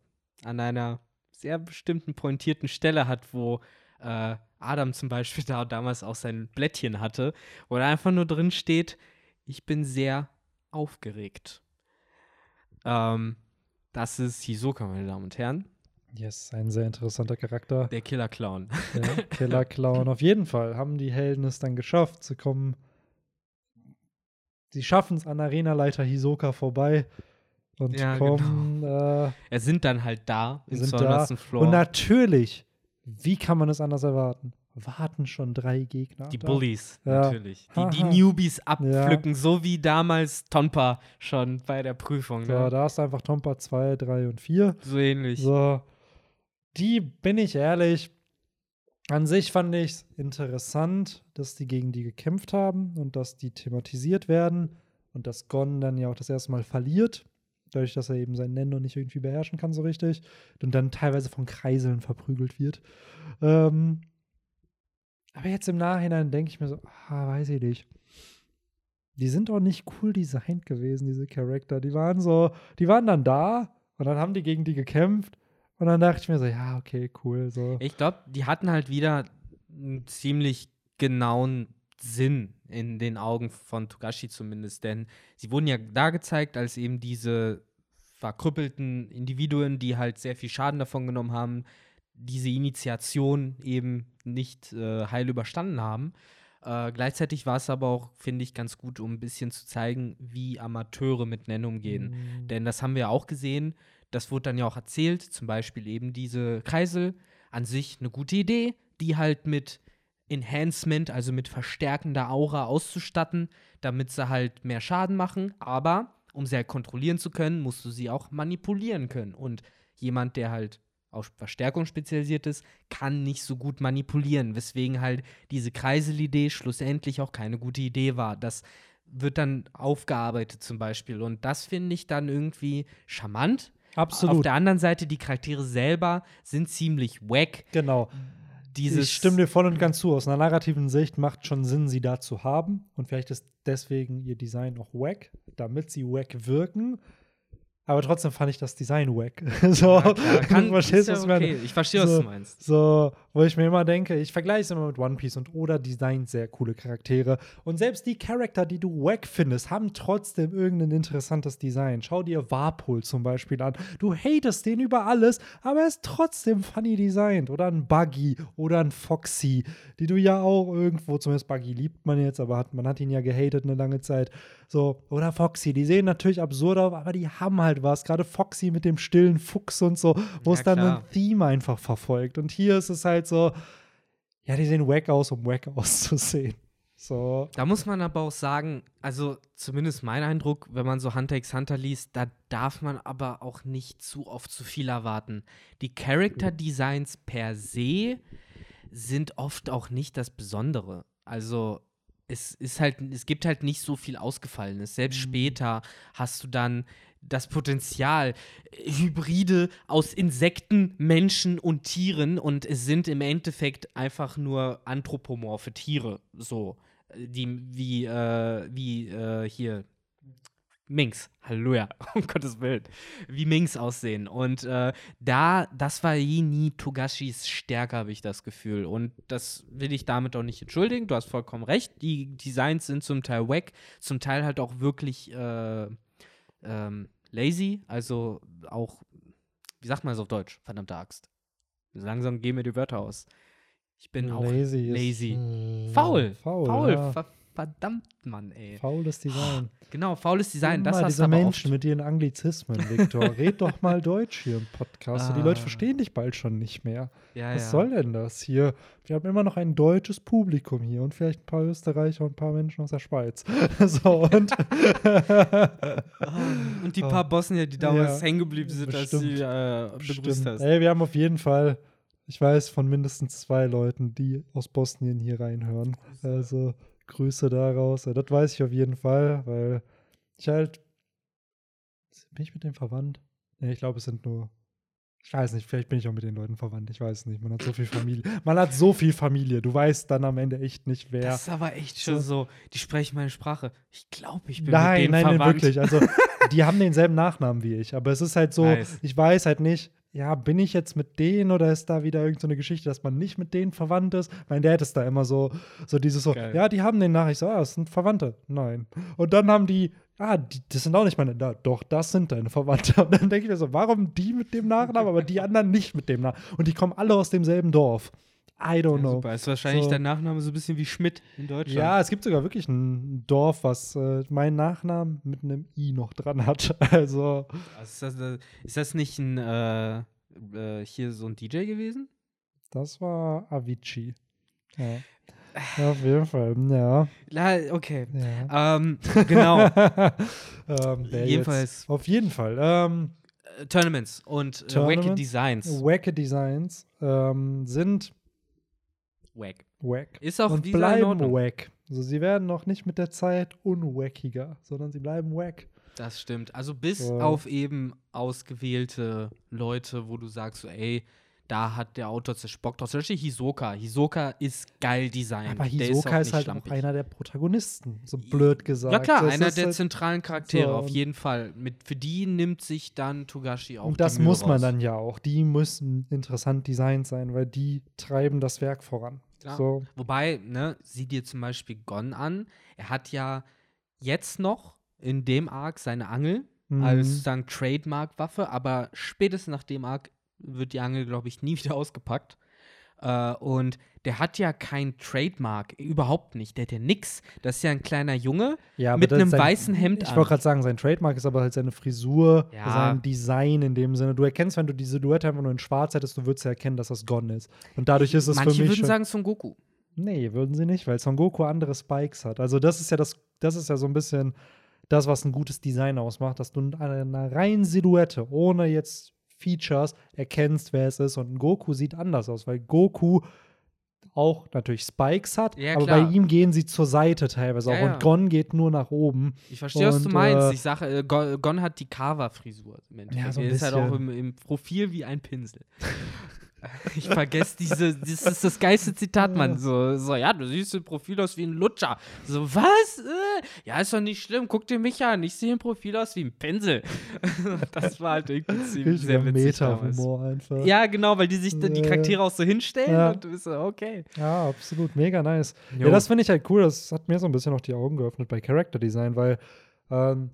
an einer sehr bestimmten pointierten Stelle hat, wo äh, Adam zum Beispiel da damals auch sein Blättchen hatte, wo da einfach nur drin steht, ich bin sehr aufgeregt. Ähm, das ist Hisoka, meine Damen und Herren. Yes, ein sehr interessanter Charakter. Der Killer-Clown. Der Killer-Clown. Auf jeden Fall haben die Helden es dann geschafft. Sie kommen, sie schaffen es an Arenaleiter Hisoka vorbei. Und ja, kommen. Genau. Äh, er sind dann halt da, im zweihundertsten Floor. Und natürlich, wie kann man es anders erwarten? Warten schon drei Gegner. Die da. Bullies, ja. natürlich. Die, die Newbies abpflücken, ja. so wie damals Tompa schon bei der Prüfung. Ne? Ja, da ist einfach Tompa zwei, drei und vier. So ähnlich. So. Die, bin ich ehrlich, an sich fand ich es interessant, dass die gegen die gekämpft haben und dass die thematisiert werden und dass Gon dann ja auch das erste Mal verliert. Dadurch, dass er eben seinen Nen noch nicht irgendwie beherrschen kann so richtig und dann teilweise von Kreiseln verprügelt wird. Ähm, aber jetzt im Nachhinein denke ich mir so, ah, weiß ich nicht. Die sind doch nicht cool designt gewesen, diese Charakter. Die waren so, die waren dann da und dann haben die gegen die gekämpft und dann dachte ich mir so, ja, okay, cool. So. Ich glaube, die hatten halt wieder einen ziemlich genauen Sinn in den Augen von Togashi zumindest, denn sie wurden ja da gezeigt als eben diese verkrüppelten Individuen, die halt sehr viel Schaden davon genommen haben, diese Initiation eben nicht äh, heil überstanden haben. Äh, gleichzeitig war es aber auch, finde ich, ganz gut, um ein bisschen zu zeigen, wie Amateure mit Nen umgehen. Mhm. Denn das haben wir ja auch gesehen, das wurde dann ja auch erzählt, zum Beispiel eben diese Kreisel, an sich eine gute Idee, die halt mit Enhancement, also mit verstärkender Aura auszustatten, damit sie halt mehr Schaden machen, aber um sie halt kontrollieren zu können, musst du sie auch manipulieren können. Und jemand, der halt auf Verstärkung spezialisiert ist, kann nicht so gut manipulieren, weswegen halt diese Kreiselidee schlussendlich auch keine gute Idee war. Das wird dann aufgearbeitet zum Beispiel und das finde ich dann irgendwie charmant. Absolut. Auf der anderen Seite, die Charaktere selber sind ziemlich wack. Genau. Dieses ich stimme dir voll und ganz zu. Aus einer narrativen Sicht macht schon Sinn, sie da zu haben. Und vielleicht ist deswegen ihr Design auch wack, damit sie wack wirken. Aber trotzdem fand ich das Design wack. So, ja, kann, du verstehst, ja, was okay. meine, ich verstehe, so, was du meinst. So, wo ich mir immer denke, ich vergleiche es immer mit One Piece, und Oda designt sehr coole Charaktere. Und selbst die Charakter, die du wack findest, haben trotzdem irgendein interessantes Design. Schau dir Warpol zum Beispiel an. Du hatest den über alles, aber er ist trotzdem funny designed. Oder ein Buggy oder ein Foxy, die du ja auch irgendwo, zumindest Buggy liebt man jetzt, aber hat, man hat ihn ja gehatet eine lange Zeit. So, oder Foxy, die sehen natürlich absurd aus, aber die haben halt war es gerade Foxy mit dem stillen Fuchs und so, wo ja, es dann klar. ein Theme einfach verfolgt. Und hier ist es halt so, ja, die sehen wack aus, um wack auszusehen. So. Da muss man aber auch sagen, also zumindest mein Eindruck, wenn man so Hunter x Hunter liest, da darf man aber auch nicht zu oft zu viel erwarten. Die Character Designs per se sind oft auch nicht das Besondere. Also es ist halt, es gibt halt nicht so viel Ausgefallenes. Selbst mhm. später hast du dann das Potenzial, Hybride aus Insekten, Menschen und Tieren, und es sind im Endeffekt einfach nur anthropomorphe Tiere, so, die, wie, äh, wie, äh, hier, Minx, Halleluja, um Gottes Willen, wie Minx aussehen. Und äh, da, das war je nie Togashis Stärke, habe ich das Gefühl. Und das will ich damit auch nicht entschuldigen, du hast vollkommen recht, die Designs sind zum Teil wack, zum Teil halt auch wirklich, äh, ähm, lazy, also auch, wie sagt man das auf Deutsch? Verdammte Axt. Langsam gehen mir die Wörter aus. Ich bin lazy auch lazy. Ist, faul. Faul, faul ja. ver- verdammt, Mann, ey. Faules Design. Genau, faules Design. Das hast diese Menschen oft. Mit ihren Anglizismen, Viktor. Red doch mal Deutsch hier im Podcast. Ah. Die Leute verstehen dich bald schon nicht mehr. Ja, was ja. soll denn das hier? Wir haben immer noch ein deutsches Publikum hier und vielleicht ein paar Österreicher und ein paar Menschen aus der Schweiz. so, und, oh, und die paar Bosnier, die damals ja, hängen geblieben sind, bestimmt, als sie äh, begrüßt hast. Ey, wir haben auf jeden Fall, ich weiß von mindestens zwei Leuten, die aus Bosnien hier reinhören. Also Grüße daraus. Das weiß ich auf jeden Fall, weil ich halt, bin ich mit dem verwandt? Nee, ich glaube, es sind nur, ich weiß nicht, vielleicht bin ich auch mit den Leuten verwandt, ich weiß nicht, man hat so viel Familie, man hat so viel Familie, du weißt dann am Ende echt nicht, wer. Das ist aber echt schon so, die sprechen meine Sprache, ich glaube, ich bin nein, mit denen nein, verwandt. Nein, nein, wirklich, also die haben denselben Nachnamen wie ich, aber es ist halt so, nice. Ich weiß halt nicht, ja, bin ich jetzt mit denen oder ist da wieder irgend so eine Geschichte, dass man nicht mit denen verwandt ist? Mein Dad ist da immer so, so dieses so, geil. Ja, die haben den Nachricht, so, ah, das sind Verwandte. Nein. Und dann haben die, ah, die, das sind auch nicht meine, da, doch, das sind deine Verwandte. Und dann denke ich mir so, warum die mit dem Nachnamen, aber die anderen nicht mit dem Nachnamen? Und die kommen alle aus demselben Dorf. I don't ja, know. Super. Ist wahrscheinlich so. Der Nachname so ein bisschen wie Schmidt in Deutschland. Ja, es gibt sogar wirklich ein Dorf, was äh, meinen Nachnamen mit einem I noch dran hat. Also. Ist das, ist das nicht ein äh, äh, hier so ein D J gewesen? Das war Avicii. Ja. ja auf jeden Fall, ja. La, okay. Ja. Ähm, genau. ähm, Jedenfalls. Auf jeden Fall. Ähm, Tournaments und äh, Tournaments, wacke Designs. Wacke Designs ähm, sind wack. Wack. Ist auch und bleiben wack. Also sie werden noch nicht mit der Zeit unwackiger, sondern sie bleiben wack. Das stimmt. Also bis so. auf eben ausgewählte Leute, wo du sagst, so, ey, da hat der Autor zerspock drauf. Zum Beispiel Hisoka. Hisoka ist geil designt. Aber Hisoka ist, ist halt schlampig. Auch einer der Protagonisten, so blöd gesagt. Ja klar, das einer der halt zentralen Charaktere, so. Auf jeden Fall. Mit, für die nimmt sich dann Togashi auch. Und das muss man raus. Dann ja auch. Die müssen interessant designt sein, weil die treiben das Werk voran. Ja. So. Wobei, ne, sieh dir zum Beispiel Gon an. Er hat ja jetzt noch in dem Arc seine Angel mhm. als sozusagen Trademark-Waffe, aber spätestens nach dem Arc wird die Angel, glaube ich, nie wieder ausgepackt. Äh, und der hat ja kein Trademark, überhaupt nicht. Der hat ja nix. Das ist ja ein kleiner Junge ja, mit einem sein, weißen Hemd ich an. Ich wollte gerade sagen, sein Trademark ist aber halt seine Frisur, ja. sein Design in dem Sinne. Du erkennst, wenn du diese Duette einfach nur in schwarz hättest, du würdest ja erkennen, dass das Gon ist. Und dadurch ist es Manche für mich Manche würden sagen Son Goku. Nee, würden sie nicht, weil Son Goku andere Spikes hat. Also das ist ja das, das ist ja so ein bisschen das, was ein gutes Design ausmacht, dass du in einer reinen Silhouette, ohne jetzt Features, erkennst, wer es ist. Und Goku sieht anders aus, weil Goku auch natürlich Spikes hat, ja, aber bei ihm gehen sie zur Seite teilweise ja, auch. Und ja. Gon geht nur nach oben. Ich verstehe, und, was du meinst. Äh, ich sage, äh, Gon, Gon hat die Kawa-Frisur. Ja, so er ist halt auch im, im Profil wie ein Pinsel. Ich vergesse diese, das ist das geilste Zitat, Mann. So, so, ja, du siehst im Profil aus wie ein Lutscher. So, was? Ja, ist doch nicht schlimm, guck dir mich an. Ich sehe im Profil aus wie ein Pinsel. Das war halt irgendwie ziemlich sehr witzig. Meta-Humor einfach. Ja, genau, weil die sich die Charaktere auch so hinstellen ja. und du bist so, okay. Ja, absolut, mega nice. Jo. Ja, das finde ich halt cool. Das hat mir so ein bisschen auch die Augen geöffnet bei Character Design, weil ähm,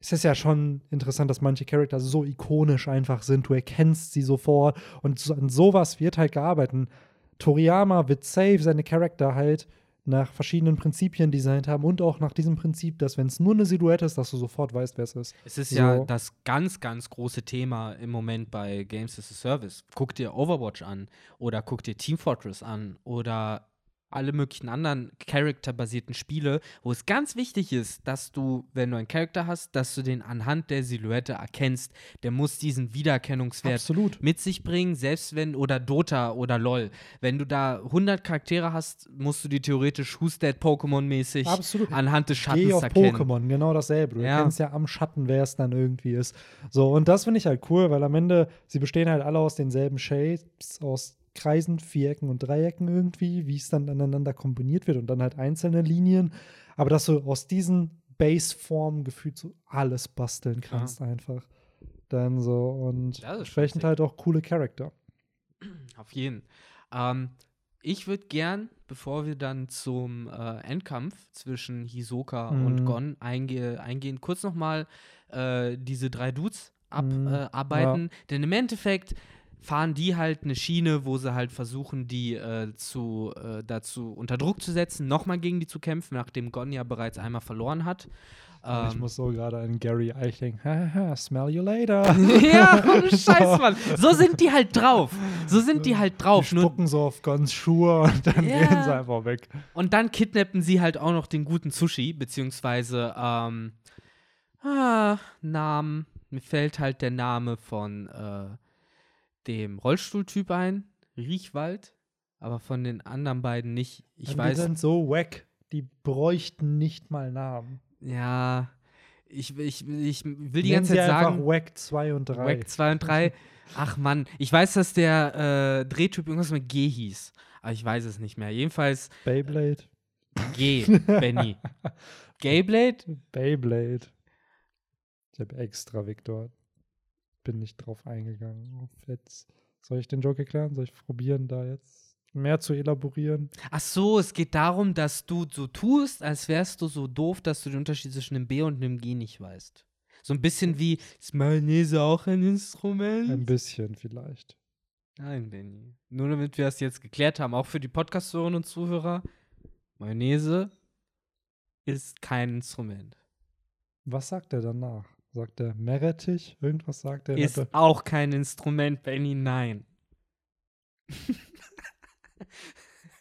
es ist ja schon interessant, dass manche Charakter so ikonisch einfach sind. Du erkennst sie sofort und so, an sowas wird halt gearbeitet. Toriyama wird safe seine Charakter halt nach verschiedenen Prinzipien designt haben und auch nach diesem Prinzip, dass wenn es nur eine Silhouette ist, dass du sofort weißt, wer es ist. Es ist so. Ja das ganz, ganz große Thema im Moment bei Games as a Service. Guck dir Overwatch an oder guck dir Team Fortress an oder alle möglichen anderen charakterbasierten Spiele, wo es ganz wichtig ist, dass du, wenn du einen Charakter hast, dass du den anhand der Silhouette erkennst. Der muss diesen Wiedererkennungswert absolut mit sich bringen, selbst wenn, oder Dota oder LoL. Wenn du da hundert Charaktere hast, musst du die theoretisch Who's That Pokémon-mäßig anhand des Schattens Geh auf erkennen. Pokémon, genau dasselbe. Du ja. erkennst ja am Schatten, wer es dann irgendwie ist. So, und das finde ich halt cool, weil am Ende, sie bestehen halt alle aus denselben Shades, aus Kreisen, Vierecken und Dreiecken irgendwie, wie es dann aneinander kombiniert wird und dann halt einzelne Linien, aber dass du aus diesen Base-Formen gefühlt so alles basteln kannst ja. einfach. Dann so und entsprechend halt auch coole Charakter. Auf jeden. Ähm, ich würde gern, bevor wir dann zum äh, Endkampf zwischen Hisoka mhm. und Gon einge- eingehen, kurz nochmal äh, diese drei Dudes abarbeiten, mhm. äh, ja. denn im Endeffekt fahren die halt eine Schiene, wo sie halt versuchen, die äh, zu, äh, dazu unter Druck zu setzen, nochmal gegen die zu kämpfen, nachdem Gon ja bereits einmal verloren hat. Ähm, ich muss so gerade an Gary Eich denken, haha, smell you later. Ja, ohne Scheiß, Mann. So sind die halt drauf. So sind die halt drauf. Die spucken so auf Gons Schuhe und dann yeah. gehen sie einfach weg. Und dann kidnappen sie halt auch noch den guten Zushi, beziehungsweise ähm, ah, Namen. Mir fällt halt der Name von äh, dem Rollstuhltyp ein, Riechwald, aber von den anderen beiden nicht. Ich weiß, die sind so wack, die bräuchten nicht mal Namen. Ja, ich, ich, ich will die ganze Zeit sagen, wack zwei und drei. Wack zwei und drei. Ach Mann, ich weiß, dass der äh, Drehtyp irgendwas mit G hieß, aber ich weiß es nicht mehr. Jedenfalls Beyblade. G, Benny. Gayblade? Beyblade. Ich habe extra Victor. Bin nicht drauf eingegangen. Jetzt soll ich den Joke erklären? Soll ich probieren, da jetzt mehr zu elaborieren? Ach so, es geht darum, dass du so tust, als wärst du so doof, dass du den Unterschied zwischen einem B und einem G nicht weißt. So ein bisschen wie, ist Mayonnaise auch ein Instrument? Ein bisschen vielleicht. Nein, Benni. Nur damit wir das jetzt geklärt haben, auch für die Podcast-Zuhörerinnen und Zuhörer, Mayonnaise ist kein Instrument. Was sagt er danach? Sagt er Meerrettich? Irgendwas sagt er. Ist hatte. Auch kein Instrument, Benny, nein.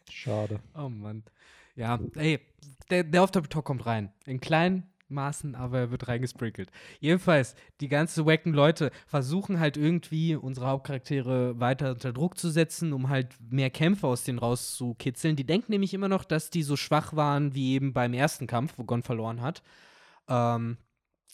Schade. Oh Mann. Ja, ey, der, der Off-Topic-Talk kommt rein. In kleinen Maßen, aber er wird reingesprinkelt. Jedenfalls, die ganzen wacken Leute versuchen halt irgendwie, unsere Hauptcharaktere weiter unter Druck zu setzen, um halt mehr Kämpfe aus denen rauszukitzeln. Die denken nämlich immer noch, dass die so schwach waren wie eben beim ersten Kampf, wo Gon verloren hat. Ähm,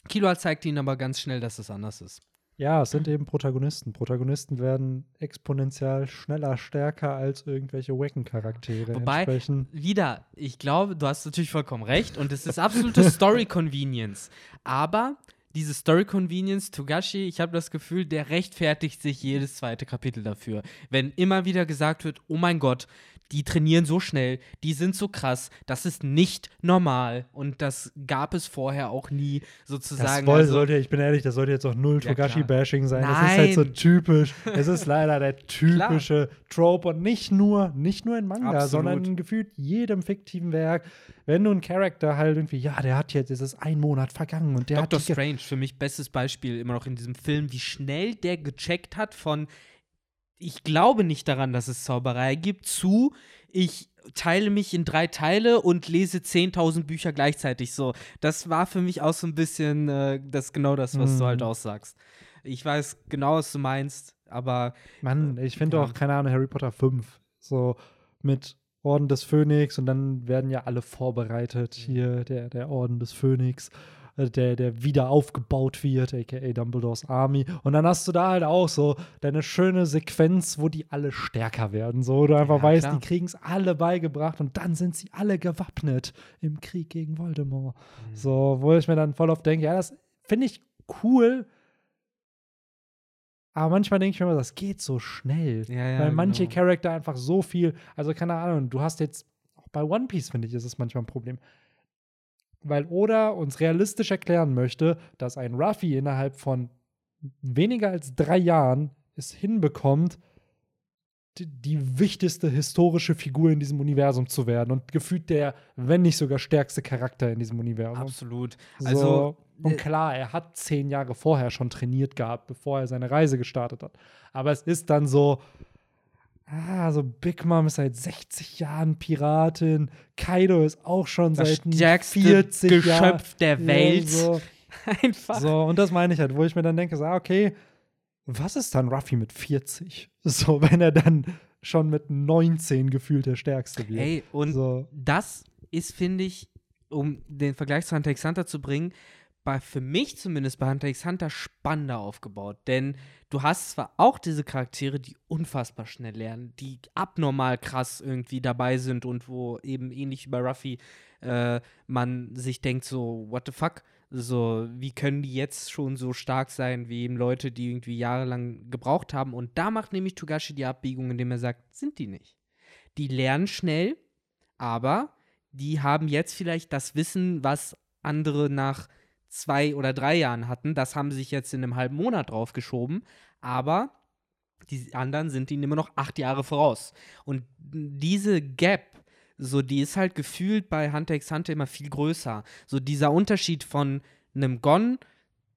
Killua zeigt ihnen aber ganz schnell, dass es anders ist. Ja, es sind eben Protagonisten. Protagonisten werden exponentiell schneller, stärker als irgendwelche Wacken-Charaktere. Wobei, wieder, ich glaube, du hast natürlich vollkommen recht und es ist absolute Story-Convenience. Aber diese Story-Convenience, Togashi, ich habe das Gefühl, der rechtfertigt sich jedes zweite Kapitel dafür. Wenn immer wieder gesagt wird, oh mein Gott, die trainieren so schnell, die sind so krass, das ist nicht normal und das gab es vorher auch nie sozusagen. Das voll also, sollte, ich bin ehrlich, das sollte jetzt auch null ja, Togashi-Bashing sein. Nein. Das ist halt so typisch, es ist leider der typische Trope und nicht nur, nicht nur in Manga, absolut, sondern in gefühlt jedem fiktiven Werk. Wenn du einen Charakter halt irgendwie, ja, der hat jetzt, es ist ein Monat vergangen und der Doktor hat. Doctor Strange, für mich bestes Beispiel immer noch in diesem Film, wie schnell der gecheckt hat von ich glaube nicht daran, dass es Zauberei gibt, zu, ich teile mich in drei Teile und lese zehntausend Bücher gleichzeitig. So, das war für mich auch so ein bisschen äh, das genau das, was mm. du halt aussagst. Ich weiß genau, was du meinst, aber Mann, ich finde ja. auch, keine Ahnung, Harry Potter fünf, so mit Orden des Phönix und dann werden ja alle vorbereitet, hier der, der Orden des Phönix. der, der wieder aufgebaut wird, a k a. Dumbledores Army. Und dann hast du da halt auch so deine schöne Sequenz, wo die alle stärker werden. So, du einfach ja, weißt, klar. Die kriegen es alle beigebracht und dann sind sie alle gewappnet im Krieg gegen Voldemort. Mhm. So, wo ich mir dann voll oft denke, ja, das finde ich cool, aber manchmal denke ich mir immer, das geht so schnell. Ja, ja, weil manche genau. Charakter einfach so viel, also keine Ahnung, du hast jetzt, auch bei One Piece, finde ich, ist es manchmal ein Problem. Weil Oda uns realistisch erklären möchte, dass ein Ruffy innerhalb von weniger als drei Jahren es hinbekommt, die, die wichtigste historische Figur in diesem Universum zu werden und gefühlt der, wenn nicht sogar stärkste Charakter in diesem Universum. Absolut. Also so. Und klar, er hat zehn Jahre vorher schon trainiert gehabt, bevor er seine Reise gestartet hat. Aber es ist dann so, ah, so Big Mom ist seit sechzig Jahren Piratin, Kaido ist auch schon das seit vierzig Geschöpf Jahren. Geschöpf der Welt. So. Einfach. So, und das meine ich halt, wo ich mir dann denke, so, okay, was ist dann Ruffy mit vierzig? So, wenn er dann schon mit neunzehn gefühlt der Stärkste wird. Hey, und so. Das ist, finde ich, um den Vergleich zu Hunter x Hunter zu bringen, Bei, für mich zumindest bei Hunter x Hunter spannender aufgebaut, denn du hast zwar auch diese Charaktere, die unfassbar schnell lernen, die abnormal krass irgendwie dabei sind und wo eben ähnlich wie bei Ruffy äh, man sich denkt so, what the fuck, so wie können die jetzt schon so stark sein wie eben Leute, die irgendwie jahrelang gebraucht haben, und da macht nämlich Togashi die Abbiegung, indem er sagt, sind die nicht. Die lernen schnell, aber die haben jetzt vielleicht das Wissen, was andere nach zwei oder drei Jahren hatten, das haben sie sich jetzt in einem halben Monat draufgeschoben, aber die anderen sind ihnen immer noch acht Jahre voraus. Und diese Gap, so die ist halt gefühlt bei Hunter x Hunter immer viel größer. So dieser Unterschied von einem Gon,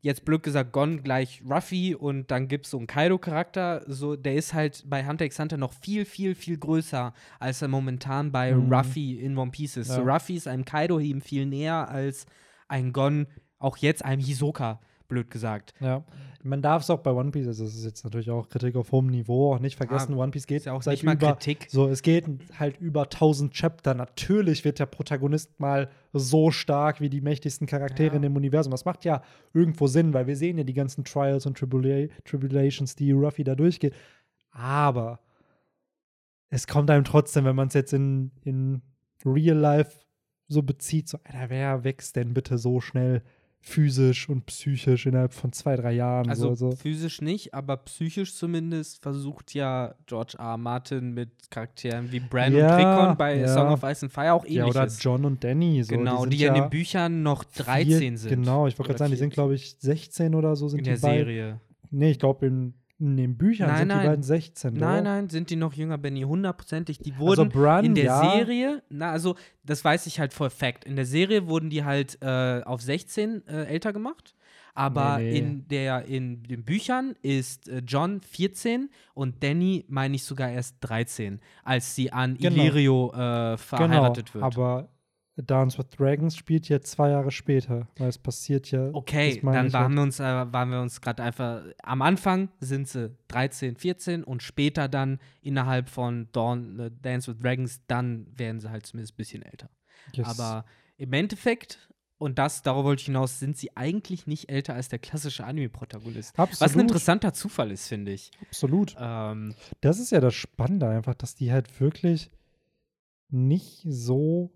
jetzt blöd gesagt Gon gleich Ruffy und dann gibt's so einen Kaido-Charakter, so der ist halt bei Hunter x Hunter noch viel, viel, viel größer, als er momentan bei mhm. Ruffy in One Piece ist. Ja. So Ruffy ist einem Kaido eben viel näher als ein Gon, auch jetzt einem Hisoka, blöd gesagt. Ja, man darf es auch bei One Piece, also das ist jetzt natürlich auch Kritik auf hohem Niveau, auch nicht vergessen, ah, One Piece geht ja auch seit nicht über, mal Kritik. So, es geht halt über tausend Chapter. Natürlich wird der Protagonist mal so stark wie die mächtigsten Charaktere ja. in dem Universum. Das macht ja irgendwo Sinn, weil wir sehen ja die ganzen Trials und Tribula- Tribulations, die Ruffy da durchgeht. Aber es kommt einem trotzdem, wenn man es jetzt in, in Real Life so bezieht, so, Alter, wer wächst denn bitte so schnell physisch und psychisch innerhalb von zwei, drei Jahren. Also so, so. Physisch nicht, aber psychisch zumindest versucht ja George R. R. Martin mit Charakteren wie Bran ja, und Rickon bei ja. Song of Ice and Fire auch ähnlich. Ja, oder ist. John und Danny. So. Genau, die, die ja in den Büchern noch dreizehn vier, sind. Genau, ich wollte gerade sagen, die sind, glaube ich, sechzehn oder so. Sind in die der beiden. Serie. Nee, ich glaube, in, in den Büchern nein, sind nein, die beiden sechzehn. Nein, oder? Nein, sind die noch jünger, Benny, hundertprozentig. Die wurden also Bran, in der ja. Serie, na, also das weiß ich halt for fact. In der Serie wurden die halt äh, auf sechzehn äh, älter gemacht. Aber nee, nee. in der in den Büchern ist äh, John vierzehn und Danny, meine ich, sogar erst dreizehn, als sie an genau. Illyrio äh, verheiratet genau, wird. Aber Dance with Dragons spielt ja zwei Jahre später, weil es passiert ja. Okay, dann waren wir uns, äh, waren wir uns gerade einfach, am Anfang sind sie dreizehn, vierzehn und später dann innerhalb von Dawn, äh, Dance with Dragons, dann werden sie halt zumindest ein bisschen älter. Yes. Aber im Endeffekt, und das, darauf wollte ich hinaus, sind sie eigentlich nicht älter als der klassische Anime-Protagonist. Absolut. Was ein interessanter Zufall ist, finde ich. Absolut. Ähm, das ist ja das Spannende einfach, dass die halt wirklich nicht so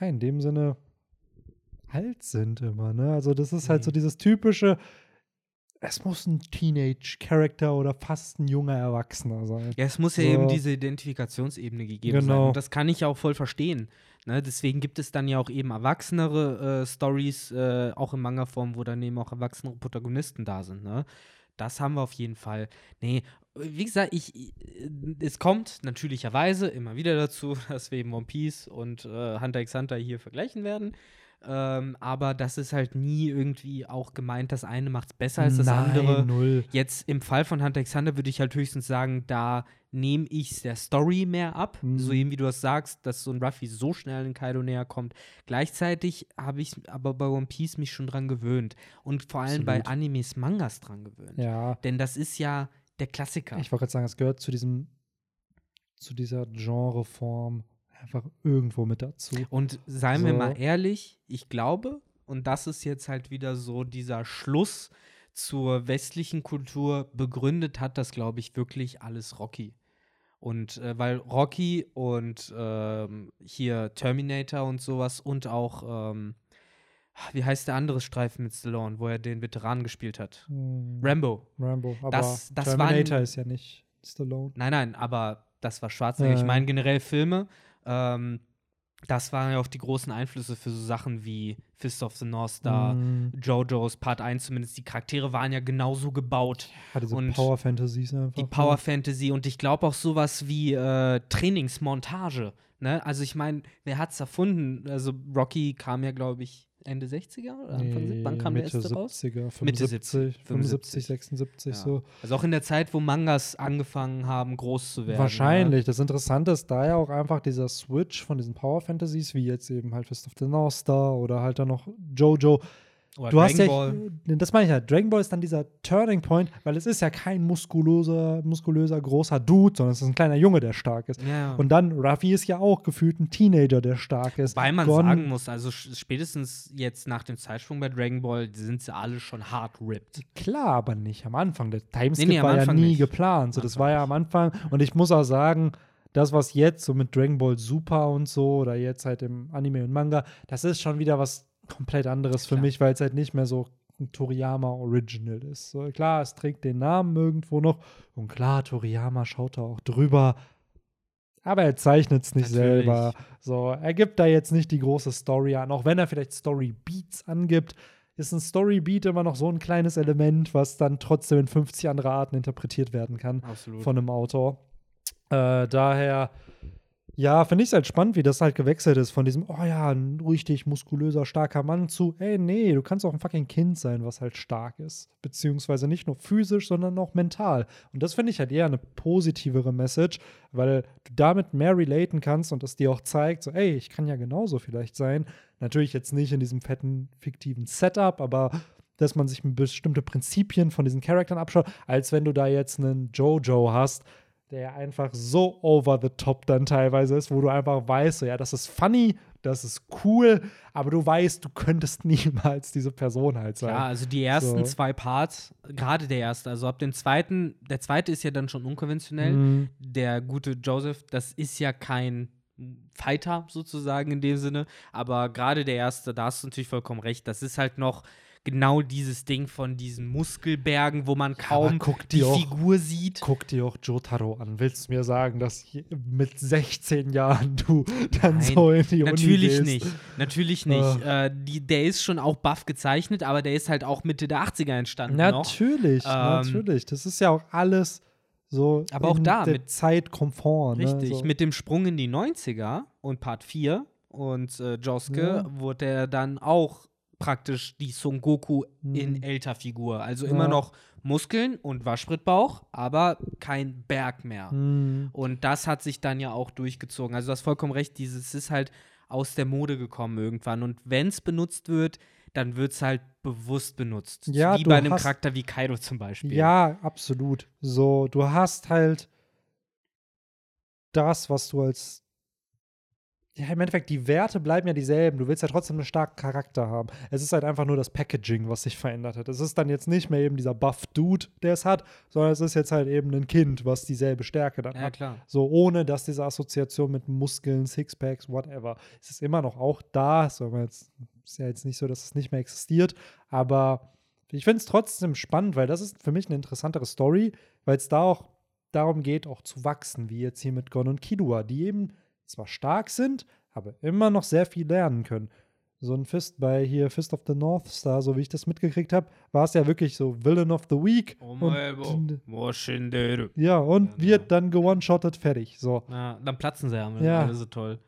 ja, in dem Sinne alt sind immer, ne? Also das ist halt so dieses typische, es muss ein Teenage-Charakter oder fast ein junger Erwachsener sein. Ja, es muss ja so. eben diese Identifikationsebene gegeben genau. sein. Und das kann ich ja auch voll verstehen. Ne? Deswegen gibt es dann ja auch eben erwachsenere äh, Storys, äh, auch in Manga-Form, wo dann eben auch erwachsenere Protagonisten da sind, ne? Das haben wir auf jeden Fall. Nee, wie gesagt, ich, es kommt natürlicherweise immer wieder dazu, dass wir eben One Piece und äh, Hunter x Hunter hier vergleichen werden. Ähm, aber das ist halt nie irgendwie auch gemeint, das eine macht's besser als das Nein, andere. Null. Jetzt im Fall von Hunter x Hunter würde ich halt höchstens sagen, da nehme ich der Story mehr ab. Mhm. So eben wie du das sagst, dass so ein Ruffy so schnell in Kaido näher kommt. Gleichzeitig habe ich aber bei One Piece mich schon dran gewöhnt. Und vor allem Absolut. bei Animes, Mangas dran gewöhnt. Ja. Denn das ist ja der Klassiker. Ich wollte gerade sagen, es gehört zu diesem, zu dieser Genreform einfach irgendwo mit dazu. Und seien so. wir mal ehrlich, ich glaube, Und das ist jetzt halt wieder so dieser Schluss zur westlichen Kultur. Begründet hat das, glaube ich, wirklich alles Rocky. Und äh, weil Rocky und ähm, hier Terminator und sowas und auch, ähm, wie heißt der andere Streifen mit Stallone, wo er den Veteranen gespielt hat? Mhm. Rambo. Rambo, aber das, das Terminator waren, ist ja nicht Stallone. Nein, nein, aber das war Schwarzenegger. Äh. Ich meine generell Filme, ähm, das waren ja auch die großen Einflüsse für so Sachen wie Fist of the North Star, mm. JoJo's Part eins zumindest. Die Charaktere waren ja genauso gebaut. Ja, diese und Power Fantasies einfach. Die Power Fantasy und ich glaube auch sowas wie äh, Trainingsmontage. Ne? Also ich meine, wer hat's erfunden? Also Rocky kam ja, glaube ich, Ende sechziger oder Anfang nee, siebziger? Wann kam Mitte der erste raus? fünfundsiebzig, Mitte fünfundsiebzig, fünfundsiebzig sechsundsiebzig, ja. So. Also auch in der Zeit, wo Mangas angefangen haben, groß zu werden. Wahrscheinlich. Ja? Das Interessante ist da ja auch einfach dieser Switch von diesen Power-Fantasies, wie jetzt eben halt Fist of the North Star oder halt dann noch JoJo. Oder du Dragon hast ja, Ball. Das meine ich ja, Dragon Ball ist dann dieser Turning Point, weil es ist ja kein muskulöser, muskulöser, großer Dude, sondern es ist ein kleiner Junge, der stark ist. Ja. Und dann, Ruffy ist ja auch gefühlt ein Teenager, der stark ist. Weil man Gon, sagen muss, also spätestens jetzt nach dem Zeitsprung bei Dragon Ball sind sie alle schon hart ripped. Klar, aber nicht am Anfang. Der Timeskip nee, nee, war ja nie nicht. geplant. So, das war ja am Anfang. Und ich muss auch sagen, das, was jetzt so mit Dragon Ball Super und so oder jetzt halt im Anime und Manga, das ist schon wieder was komplett anderes für mich, weil es halt nicht mehr so ein Toriyama-Original ist. So, klar, es trägt den Namen irgendwo noch und klar, Toriyama schaut da auch drüber, aber er zeichnet es nicht Natürlich. selber. So, er gibt da jetzt nicht die große Story an, auch wenn er vielleicht Story-Beats angibt, ist ein Story-Beat immer noch so ein kleines Element, was dann trotzdem in fünfzig andere Arten interpretiert werden kann. Absolut. Von einem Autor. Äh, daher ja, finde ich es halt spannend, wie das halt gewechselt ist. Von diesem, oh ja, ein richtig muskulöser, starker Mann zu, ey, nee, du kannst auch ein fucking Kind sein, was halt stark ist. Beziehungsweise nicht nur physisch, sondern auch mental. Und das finde ich halt eher eine positivere Message, weil du damit mehr relaten kannst und das dir auch zeigt, so, ey, ich kann ja genauso vielleicht sein. Natürlich jetzt nicht in diesem fetten, fiktiven Setup, aber dass man sich bestimmte Prinzipien von diesen Charakteren abschaut, als wenn du da jetzt einen JoJo hast, der einfach so over the top dann teilweise ist, wo du einfach weißt, so, ja, das ist funny, das ist cool, aber du weißt, du könntest niemals diese Person halt sein. Ja, also die ersten so. zwei Parts, gerade der erste, also ab dem zweiten, der zweite ist ja dann schon unkonventionell, mhm. der gute Joseph, das ist ja kein Fighter sozusagen in dem Sinne, aber gerade der erste, da hast du natürlich vollkommen recht, das ist halt noch genau dieses Ding von diesen Muskelbergen, wo man kaum ja, die auch, Figur sieht. Guck dir auch Jotaro an. Willst du mir sagen, dass mit sechzehn Jahren du dann Nein, so in die natürlich Uni gehst? Natürlich nicht. Natürlich nicht. Äh, die, der ist schon auch buff gezeichnet, aber der ist halt auch Mitte der achtziger entstanden Natürlich, noch. Ähm, natürlich. Das ist ja auch alles so aber auch da, mit Zeitkomfort. Richtig, ne, so. Mit dem Sprung in die neunziger und Part vier und äh, Josuke ja. wurde er dann auch praktisch die Son Goku in älter Figur. Also immer ja. noch Muskeln und Waschbrettbauch, aber kein Berg mehr. Mhm. Und das hat sich dann ja auch durchgezogen. Also du hast vollkommen recht, dieses ist halt aus der Mode gekommen irgendwann. Und wenn es benutzt wird, dann wird es halt bewusst benutzt. Ja, wie bei einem Charakter wie Kaido zum Beispiel. Ja, absolut. So, du hast halt das, was du als ja, im Endeffekt, die Werte bleiben ja dieselben. Du willst ja trotzdem einen starken Charakter haben. Es ist halt einfach nur das Packaging, was sich verändert hat. Es ist dann jetzt nicht mehr eben dieser Buff-Dude, der es hat, sondern es ist jetzt halt eben ein Kind, was dieselbe Stärke dann ja, hat. Klar. So, ohne dass diese Assoziation mit Muskeln, Sixpacks, whatever. Es ist immer noch auch da. So, es ist ja jetzt nicht so, dass es nicht mehr existiert. Aber ich finde es trotzdem spannend, weil das ist für mich eine interessantere Story, weil es da auch darum geht, auch zu wachsen, wie jetzt hier mit Gon und Killua, die eben zwar stark sind, aber immer noch sehr viel lernen können. So ein Fist bei hier Fist of the North Star, so wie ich das mitgekriegt habe, war es ja wirklich so Villain of the Week. Oh und, ja, und ja, wird ja. dann ge-one-shotted fertig. So. Ja, dann platzen sie ja, ja. alle so toll.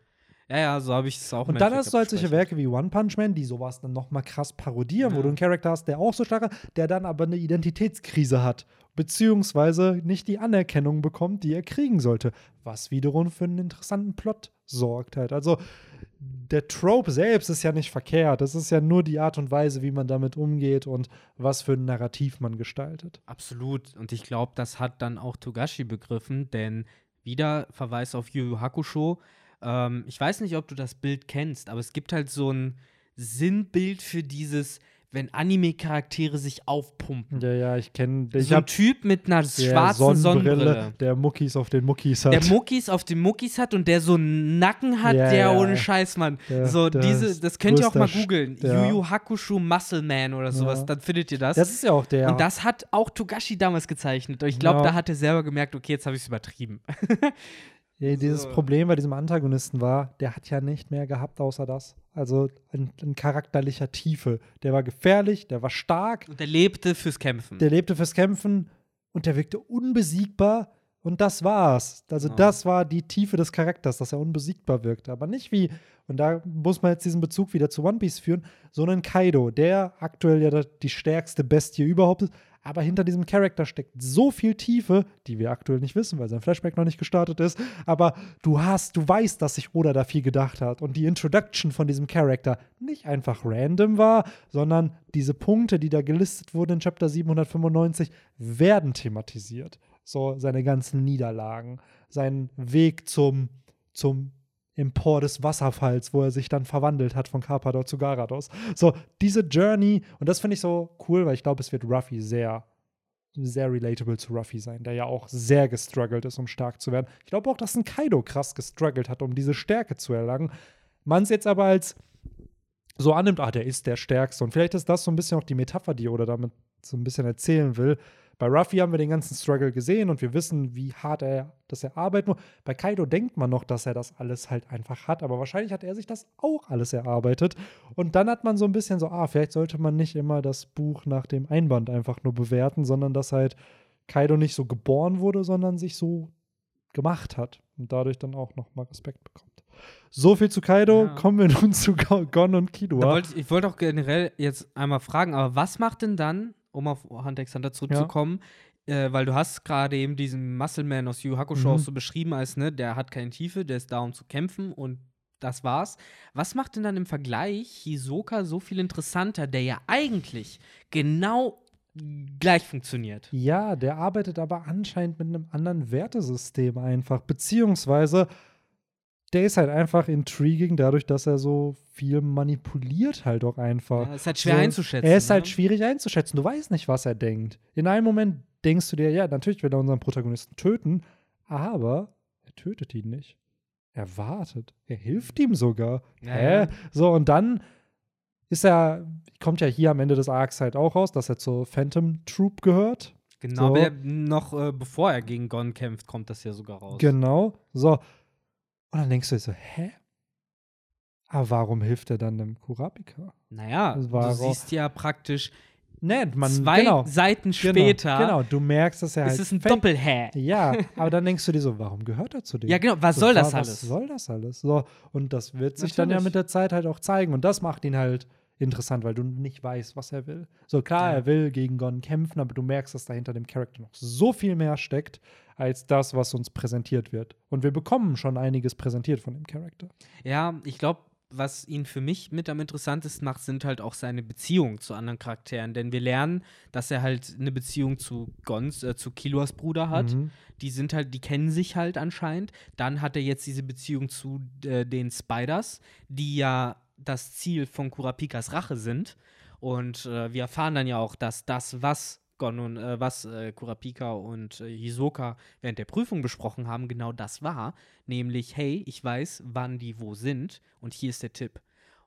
Ja, ja, so habe ich es auch Und dann hast du halt solche Werke wie One Punch Man, die sowas dann nochmal krass parodieren, ja. wo du einen Charakter hast, der auch so stark ist, der dann aber eine Identitätskrise hat, beziehungsweise nicht die Anerkennung bekommt, die er kriegen sollte, was wiederum für einen interessanten Plot sorgt halt. Also der Trope selbst ist ja nicht verkehrt, das ist ja nur die Art und Weise, wie man damit umgeht und was für ein Narrativ man gestaltet. Absolut, und ich glaube, das hat dann auch Togashi begriffen, denn wieder Verweis auf Yu Yu Hakusho, ähm, ich weiß nicht, ob du das Bild kennst, aber es gibt halt so ein Sinnbild für dieses, wenn Anime-Charaktere sich aufpumpen. Ja, ja, ich kenne... So ein Typ mit einer schwarzen Sonnenbrille, Sonnenbrille. Der Muckis auf den Muckis hat. Der Muckis auf den Muckis hat und der so einen Nacken hat, ja, der ja. ohne Scheiß, Mann. Ja, so diese, das könnt ihr auch mal googeln. Ja. Yu Yu Hakusho Muscle Man oder sowas, ja. dann findet ihr das. Das ist ja auch der. Und das hat auch Togashi damals gezeichnet. Und ich glaube, ja. da hat er selber gemerkt, okay, jetzt habe ich es übertrieben. Ja, dieses so. Problem bei diesem Antagonisten war, der hat ja nicht mehr gehabt, außer das. Also in, in charakterlicher Tiefe. Der war gefährlich, der war stark. Und der lebte fürs Kämpfen. Der lebte fürs Kämpfen und der wirkte unbesiegbar. Und das war's. Also oh. das war die Tiefe des Charakters, dass er unbesiegbar wirkte. Aber nicht wie, und da muss man jetzt diesen Bezug wieder zu One Piece führen, sondern Kaido, der aktuell ja die stärkste Bestie überhaupt ist. Aber hinter diesem Charakter steckt so viel Tiefe, die wir aktuell nicht wissen, weil sein Flashback noch nicht gestartet ist. Aber du hast, du weißt, dass sich Oda da viel gedacht hat. Und die Introduction von diesem Charakter nicht einfach random war, sondern diese Punkte, die da gelistet wurden in Chapter siebenhundertfünfundneunzig, werden thematisiert. So seine ganzen Niederlagen, seinen Weg zum, zum Empor des Wasserfalls, wo er sich dann verwandelt hat von Carpador zu Garados. So, diese Journey, und das finde ich so cool, weil ich glaube, es wird Ruffy sehr, sehr relatable zu Ruffy sein, der ja auch sehr gestruggelt ist, um stark zu werden. Ich glaube auch, dass ein Kaido krass gestruggelt hat, um diese Stärke zu erlangen. Man es jetzt aber als so annimmt, ah, der ist der Stärkste. Und vielleicht ist das so ein bisschen auch die Metapher, die Oda damit so ein bisschen erzählen will. Bei Ruffy haben wir den ganzen Struggle gesehen und wir wissen, wie hart er das erarbeiten muss. Bei Kaido denkt man noch, dass er das alles halt einfach hat, aber wahrscheinlich hat er sich das auch alles erarbeitet. Und dann hat man so ein bisschen so, ah, vielleicht sollte man nicht immer das Buch nach dem Einband einfach nur bewerten, sondern dass halt Kaido nicht so geboren wurde, sondern sich so gemacht hat und dadurch dann auch nochmal Respekt bekommt. So viel zu Kaido, ja. Kommen wir nun zu Gon und Killua. Wollt ich ich wollte auch generell jetzt einmal fragen, aber was macht denn dann, um auf Hunter x Hunter zurückzukommen, ja. äh, weil du hast gerade eben diesen Muscle Man aus Yu Yu Hakusho mhm. so beschrieben als, ne, der hat keine Tiefe, der ist da, um zu kämpfen und das war's. Was macht denn dann im Vergleich Hisoka so viel interessanter, der ja eigentlich genau gleich funktioniert? Ja, der arbeitet aber anscheinend mit einem anderen Wertesystem einfach, beziehungsweise der ist halt einfach intriguing dadurch, dass er so viel manipuliert halt auch einfach. Ja, ist halt schwer so, einzuschätzen. Er ist ne? halt schwierig einzuschätzen. Du weißt nicht, was er denkt. In einem Moment denkst du dir, ja, natürlich will er unseren Protagonisten töten, aber er tötet ihn nicht. Er wartet. Er hilft ihm sogar. Ja, Hä? Ja. So, und dann ist er, kommt ja hier am Ende des Arcs halt auch raus, dass er zur Phantom Troop gehört. Genau, so. aber er, noch äh, bevor er gegen Gon kämpft, kommt das ja sogar raus. Genau, so. Und dann denkst du dir so, hä? Aber warum hilft er dann dem Kurapika? Naja, du siehst ja praktisch nee, man, zwei genau, Seiten später. Genau, genau, du merkst, dass er halt. Es ist ein Doppel-Hä. Ja, aber dann denkst du dir so, warum gehört er zu dem? Ja, genau, was so, soll das was alles? Was soll das alles? So, und das wird sich Natürlich. dann ja mit der Zeit halt auch zeigen. Und das macht ihn halt interessant, weil du nicht weißt, was er will. So, klar, ja. er will gegen Gon kämpfen, aber du merkst, dass da hinter dem Charakter noch so viel mehr steckt, als das, was uns präsentiert wird. Und wir bekommen schon einiges präsentiert von dem Charakter. Ja, ich glaube, was ihn für mich mit am interessantesten macht, sind halt auch seine Beziehungen zu anderen Charakteren. Denn wir lernen, dass er halt eine Beziehung zu Gons, äh, zu Killuas Bruder hat. Mhm. Die sind halt, die kennen sich halt anscheinend. Dann hat er jetzt diese Beziehung zu äh, den Spiders, die ja das Ziel von Kurapikas Rache sind. Und äh, wir erfahren dann ja auch, dass das, was Gon und äh, was äh, Kurapika und äh, Hisoka während der Prüfung besprochen haben, genau das war. Nämlich, hey, ich weiß, wann die wo sind und hier ist der Tipp.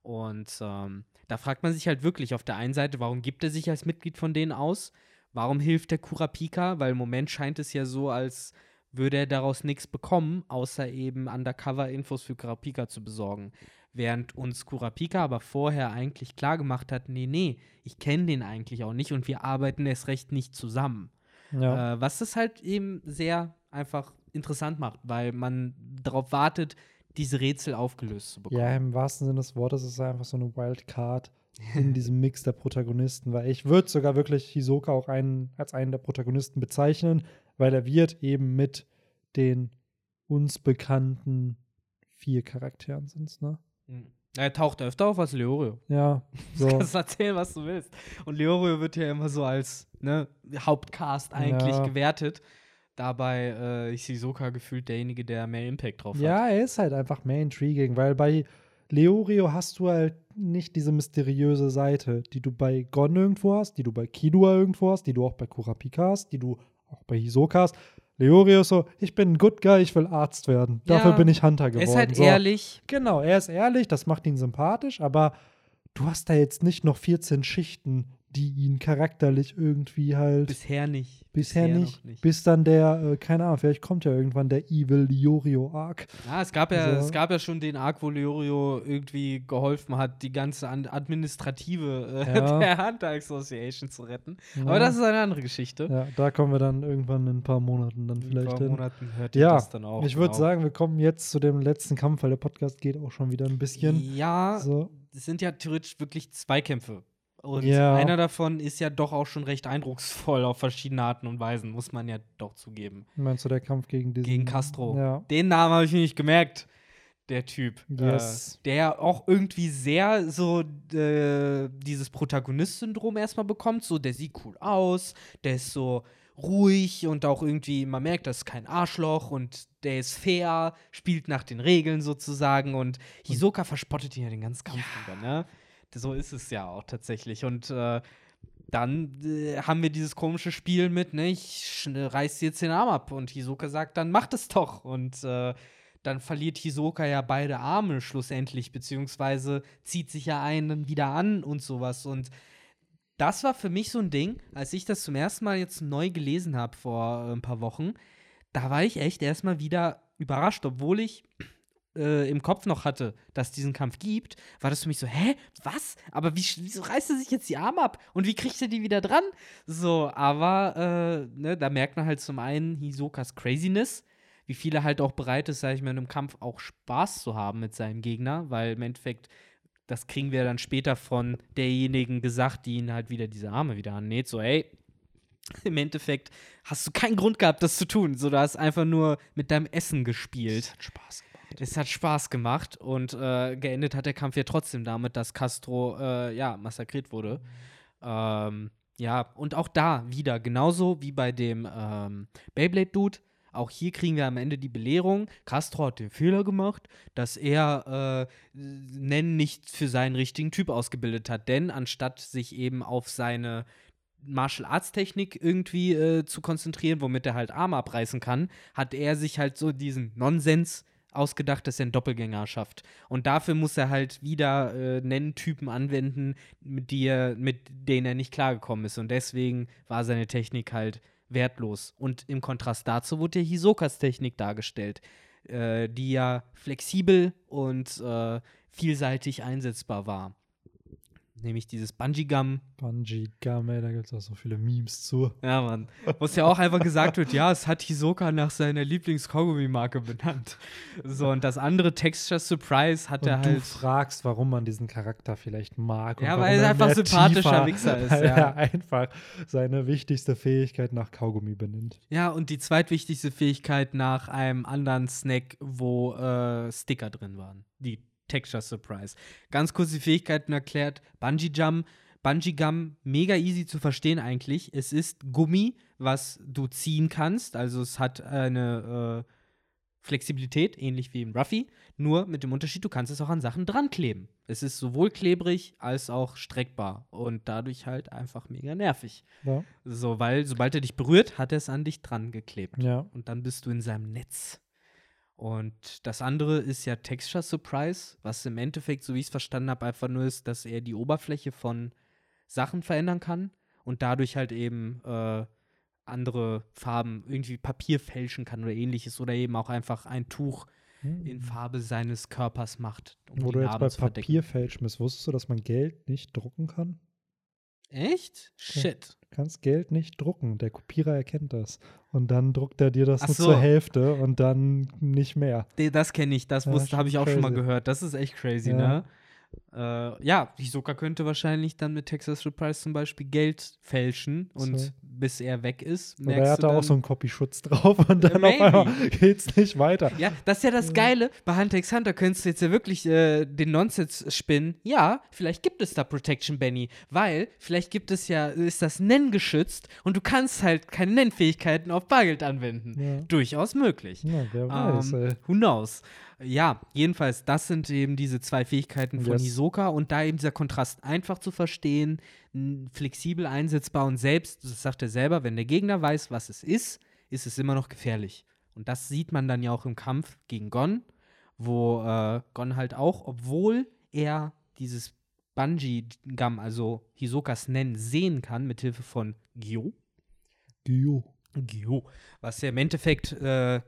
Und ähm, da fragt man sich halt wirklich auf der einen Seite, warum gibt er sich als Mitglied von denen aus? Warum hilft der Kurapika? Weil im Moment scheint es ja so, als würde er daraus nichts bekommen, außer eben Undercover-Infos für Kurapika zu besorgen. Während uns Kurapika aber vorher eigentlich klar gemacht hat, nee, nee, ich kenne den eigentlich auch nicht und wir arbeiten erst recht nicht zusammen. Ja. Äh, was das halt eben sehr einfach interessant macht, weil man darauf wartet, diese Rätsel aufgelöst zu bekommen. Ja, im wahrsten Sinne des Wortes ist es einfach so eine Wildcard in diesem Mix der Protagonisten, weil ich würde sogar wirklich Hisoka auch einen, als einen der Protagonisten bezeichnen, weil er wird eben mit den uns bekannten vier Charakteren sind's, ne? Er taucht öfter auf als Leorio. Ja. So. Du kannst erzählen, was du willst. Und Leorio wird ja immer so als ne, Hauptcast eigentlich ja. gewertet. Dabei äh, ist Hisoka gefühlt derjenige, der mehr Impact drauf ja, hat. Ja, er ist halt einfach mehr intriguing, weil bei Leorio hast du halt nicht diese mysteriöse Seite, die du bei Gon irgendwo hast, die du bei Killua irgendwo hast, die du auch bei Kurapika hast, die du auch bei Hisoka hast. Leorio ist so, ich bin ein Good Guy, ich will Arzt werden. Ja, dafür bin ich Hunter geworden. Er ist halt so ehrlich. Genau, er ist ehrlich, das macht ihn sympathisch, aber du hast da jetzt nicht noch vierzehn Schichten, die ihn charakterlich irgendwie halt Bisher nicht. Bisher, bisher nicht, nicht. Bis dann der, äh, keine Ahnung, vielleicht kommt ja irgendwann der Evil Leorio-Arc. Ja, es gab ja, also, es gab ja schon den Arc, wo Leorio irgendwie geholfen hat, die ganze administrative äh, ja. der Hunter Association zu retten. Ja. Aber das ist eine andere Geschichte. Ja, da kommen wir dann irgendwann in ein paar Monaten dann vielleicht hin. In ein paar Monaten hört ihr ja, das dann auch. Ich würde genau. sagen, wir kommen jetzt zu dem letzten Kampf, weil der Podcast geht auch schon wieder ein bisschen. Ja, so. Es sind ja theoretisch wirklich Zweikämpfe. Und yeah. einer davon ist ja doch auch schon recht eindrucksvoll auf verschiedene Arten und Weisen, muss man ja doch zugeben. Meinst du, der Kampf gegen diesen? Gegen Castro. Ja. Den Namen habe ich mir nicht gemerkt, der Typ. Yes. Äh, der auch irgendwie sehr so äh, dieses Protagonist-Syndrom erstmal bekommt. So, der sieht cool aus, der ist so ruhig und auch irgendwie, man merkt, das ist kein Arschloch und der ist fair, spielt nach den Regeln sozusagen. Und Hisoka verspottet ihn ja den ganzen Kampf ja. wieder, ne? So ist es ja auch tatsächlich. Und äh, dann äh, haben wir dieses komische Spiel mit, ne, ich reiß dir jetzt den Arm ab. Und Hisoka sagt, dann mach das doch. Und äh, dann verliert Hisoka ja beide Arme schlussendlich, beziehungsweise zieht sich ja einen wieder an und sowas. Und das war für mich so ein Ding, als ich das zum ersten Mal jetzt neu gelesen habe vor äh, ein paar Wochen, da war ich echt erstmal wieder überrascht, obwohl ich Äh, im Kopf noch hatte, dass es diesen Kampf gibt, war das für mich so, hä, was? Aber wie, wieso reißt er sich jetzt die Arme ab? Und wie kriegt er die wieder dran? So, aber äh, ne, da merkt man halt zum einen Hisokas Craziness, wie viel er halt auch bereit ist, sag ich mal, in einem Kampf auch Spaß zu haben mit seinem Gegner, weil im Endeffekt, das kriegen wir dann später von derjenigen gesagt, die ihn halt wieder diese Arme wieder annäht, so, ey, im Endeffekt hast du keinen Grund gehabt, das zu tun, so, du hast einfach nur mit deinem Essen gespielt. Das hat Spaß gemacht. Es hat Spaß gemacht und äh, geendet hat der Kampf ja trotzdem damit, dass Castro äh, ja, massakriert wurde. Mhm. Ähm, ja, und auch da wieder, genauso wie bei dem ähm, Beyblade-Dude, auch hier kriegen wir am Ende die Belehrung, Castro hat den Fehler gemacht, dass er äh, Nen nicht für seinen richtigen Typ ausgebildet hat, denn anstatt sich eben auf seine Martial-Arts-Technik irgendwie äh, zu konzentrieren, womit er halt Arme abreißen kann, hat er sich halt so diesen Nonsens ausgedacht, dass er einen Doppelgänger schafft. Und dafür muss er halt wieder äh, Nenntypen anwenden, mit, die er, mit denen er nicht klargekommen ist. Und deswegen war seine Technik halt wertlos. Und im Kontrast dazu wurde ja Hisokas Technik dargestellt, äh, die ja flexibel und äh, vielseitig einsetzbar war. Nämlich dieses Bungee Gum. Bungee Gum, ey, da gibt es auch so viele Memes zu. Ja, Mann. Wo es ja auch einfach gesagt wird, ja, es hat Hisoka nach seiner Lieblings-Kaugummi-Marke benannt. So, und das andere Texture Surprise hat und er halt. Du fragst, warum man diesen Charakter vielleicht mag. Ja, und weil er einfach ein sympathischer Wichser ist. Weil ja. er einfach seine wichtigste Fähigkeit nach Kaugummi benennt. Ja, und die zweitwichtigste Fähigkeit nach einem anderen Snack, wo äh, Sticker drin waren. Die Texture Surprise. Ganz kurz die Fähigkeiten erklärt. Bungee Jump, Bungee Gum, mega easy zu verstehen eigentlich. Es ist Gummi, was du ziehen kannst. Also es hat eine äh, Flexibilität, ähnlich wie im Ruffy. Nur mit dem Unterschied, du kannst es auch an Sachen dran kleben. Es ist sowohl klebrig als auch streckbar und dadurch halt einfach mega nervig. Ja. So, weil sobald er dich berührt, hat er es an dich dran geklebt. Ja. Und dann bist du in seinem Netz. Und das andere ist ja Texture Surprise, was im Endeffekt, so wie ich es verstanden habe, einfach nur ist, dass er die Oberfläche von Sachen verändern kann und dadurch halt eben äh, andere Farben, irgendwie Papier fälschen kann oder ähnliches oder eben auch einfach ein Tuch mhm. in Farbe seines Körpers macht. Um Wo du jetzt bei Papierfälschen bist, wusstest du, dass man Geld nicht drucken kann? Echt? Shit. Du kannst Geld nicht drucken. Der Kopierer erkennt das. Und dann druckt er dir das Ach nur so. zur Hälfte und dann nicht mehr. Das kenne ich. Das, ja, das habe ich auch crazy. schon mal gehört. Das ist echt crazy, ja. ne? Äh, ja, Hisoka könnte wahrscheinlich dann mit Texas Surprise zum Beispiel Geld fälschen und so. bis er weg ist, merkst Oder er hat da auch so einen Copyschutz drauf und dann maybe. auf einmal geht's nicht weiter. Ja, das ist ja das Geile, bei Hunter x Hunter könntest du jetzt ja wirklich äh, den Nonsens spinnen, ja, vielleicht gibt es da Protection Benny, weil vielleicht gibt es ja, ist das Nen geschützt und du kannst halt keine Nen-Fähigkeiten auf Bargeld anwenden. Ja. Durchaus möglich. Ja, wer weiß, ähm, ey. Who knows? Ja, jedenfalls, das sind eben diese zwei Fähigkeiten von yes. Hisoka und da eben dieser Kontrast einfach zu verstehen, flexibel einsetzbar und selbst, das sagt er selber, wenn der Gegner weiß, was es ist, ist es immer noch gefährlich. Und das sieht man dann ja auch im Kampf gegen Gon, wo äh, Gon halt auch, obwohl er dieses Bungee Gum, also Hisokas Nen, sehen kann, mit Hilfe von Gyo. Gyo. Gyo. Was ja im Endeffekt äh,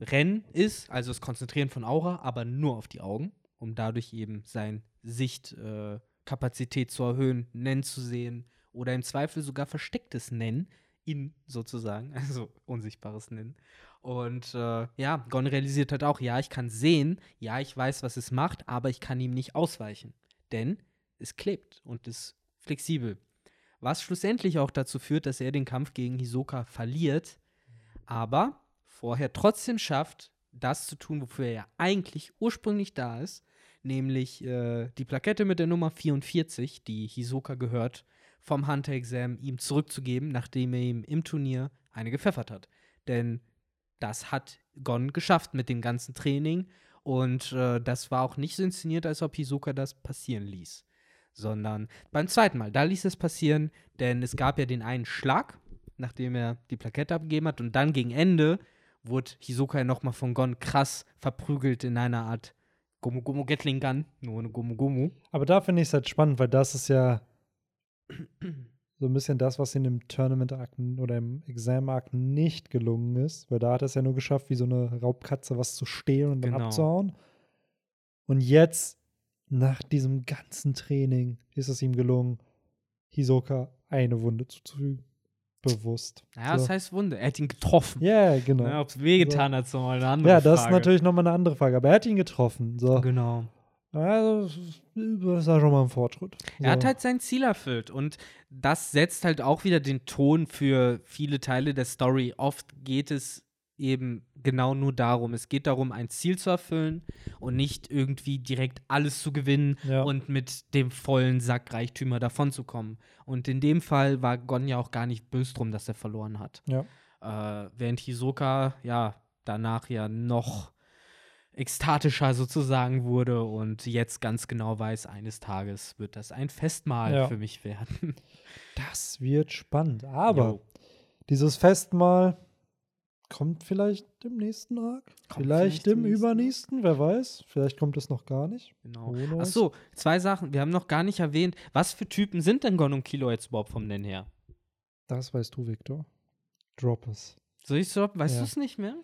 Ren ist, also das Konzentrieren von Aura, aber nur auf die Augen, um dadurch eben seine Sichtkapazität äh, zu erhöhen, Nen zu sehen oder im Zweifel sogar verstecktes Nen in sozusagen, also unsichtbares Nen. Und äh, ja, Gon realisiert halt auch, ja, ich kann sehen, ja, ich weiß, was es macht, aber ich kann ihm nicht ausweichen, denn es klebt und ist flexibel. Was schlussendlich auch dazu führt, dass er den Kampf gegen Hisoka verliert, aber vorher trotzdem schafft, das zu tun, wofür er ja eigentlich ursprünglich da ist, nämlich äh, die Plakette mit der Nummer vierundvierzig, die Hisoka gehört, vom Hunter-Exam ihm zurückzugeben, nachdem er ihm im Turnier eine gepfeffert hat. Denn das hat Gon geschafft mit dem ganzen Training und äh, das war auch nicht so inszeniert, als ob Hisoka das passieren ließ, sondern beim zweiten Mal, da ließ es passieren, denn es gab ja den einen Schlag, nachdem er die Plakette abgegeben hat und dann gegen Ende wurde Hisoka nochmal von Gon krass verprügelt in einer Art Gomu-Gomu-Gatling-Gun, nur eine Gomu-Gomu. Aber da finde ich es halt spannend, weil das ist ja so ein bisschen das, was in dem Tournament-Arc oder im Exam-Arc nicht gelungen ist, weil da hat er es ja nur geschafft, wie so eine Raubkatze was zu stehlen und dann genau. abzuhauen. Und jetzt, nach diesem ganzen Training, ist es ihm gelungen, Hisoka eine Wunde zuzufügen. Bewusst. Ja, naja, so. Das heißt Wunder. Er hat ihn getroffen. Yeah, genau. Ja, genau. Ob es wehgetan so. Hat, ist nochmal eine andere Frage. Ja, das Frage. Ist natürlich nochmal eine andere Frage. Aber er hat ihn getroffen. So. Genau. Also, das war schon mal ein Fortschritt. So. Er hat halt sein Ziel erfüllt. Und das setzt halt auch wieder den Ton für viele Teile der Story. Oft geht es eben genau nur darum. Es geht darum, ein Ziel zu erfüllen und nicht irgendwie direkt alles zu gewinnen ja. und mit dem vollen Sack Reichtümer davonzukommen. Und in dem Fall war Gon ja auch gar nicht böse drum, dass er verloren hat. Ja. Äh, während Hisoka ja danach ja noch ekstatischer sozusagen wurde und jetzt ganz genau weiß, eines Tages wird das ein Festmahl ja. für mich werden. Das wird spannend. Aber jo. Dieses Festmahl kommt vielleicht im nächsten Arc, kommt vielleicht, vielleicht im übernächsten, wer weiß. Vielleicht kommt es noch gar nicht. Genau. Ach so, zwei Sachen. Wir haben noch gar nicht erwähnt, was für Typen sind denn Gon und Killua jetzt überhaupt vom Nen her? Das weißt du, Victor. Drop es. Soll ich es droppen? Weißt ja. du es nicht mehr?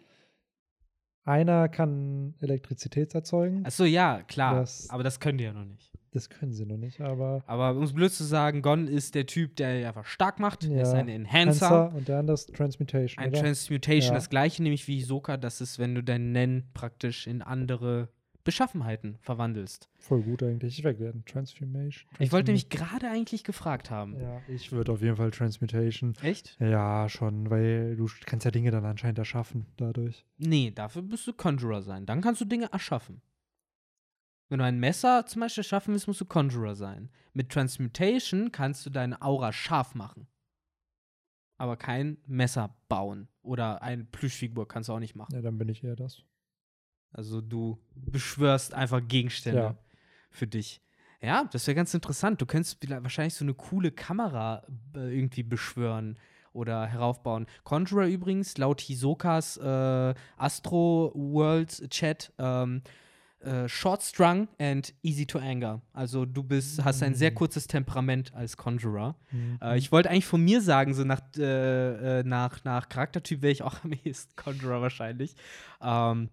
Einer kann Elektrizität erzeugen. Ach so, ja, klar. Das, aber das können die ja noch nicht. Das können sie noch nicht, aber Aber um es blöd zu sagen, Gon ist der Typ, der einfach stark macht. Ja. Er ist ein Enhancer. Enhancer und der andere ist Transmutation, Ein oder? Transmutation, ja. Das gleiche nämlich wie Hisoka, das ist, wenn du deinen Nen praktisch in andere Beschaffenheiten verwandelst. Voll gut eigentlich. Ich werde Transformation. Ich wollte nämlich gerade eigentlich gefragt haben. Ja, ich würde auf jeden Fall Transmutation. Echt? Ja, schon, weil du kannst ja Dinge dann anscheinend erschaffen dadurch. Nee, dafür musst du Conjurer sein. Dann kannst du Dinge erschaffen. Wenn du ein Messer zum Beispiel schaffen willst, musst du Conjurer sein. Mit Transmutation kannst du deine Aura scharf machen. Aber kein Messer bauen. Oder eine Plüschfigur kannst du auch nicht machen. Ja, dann bin ich eher das. Also du beschwörst einfach Gegenstände ja. für dich. Ja, das wäre ganz interessant. Du könntest wahrscheinlich so eine coole Kamera irgendwie beschwören oder heraufbauen. Conjurer übrigens, laut Hisokas äh, Astro World Chat, ähm, Uh, short strung and easy to anger. Also du bist, hast ein sehr kurzes Temperament als Conjurer. Mhm. Uh, ich wollte eigentlich von mir sagen, so nach, äh, nach, nach Charaktertyp wäre ich auch am ehesten Conjurer wahrscheinlich. Um,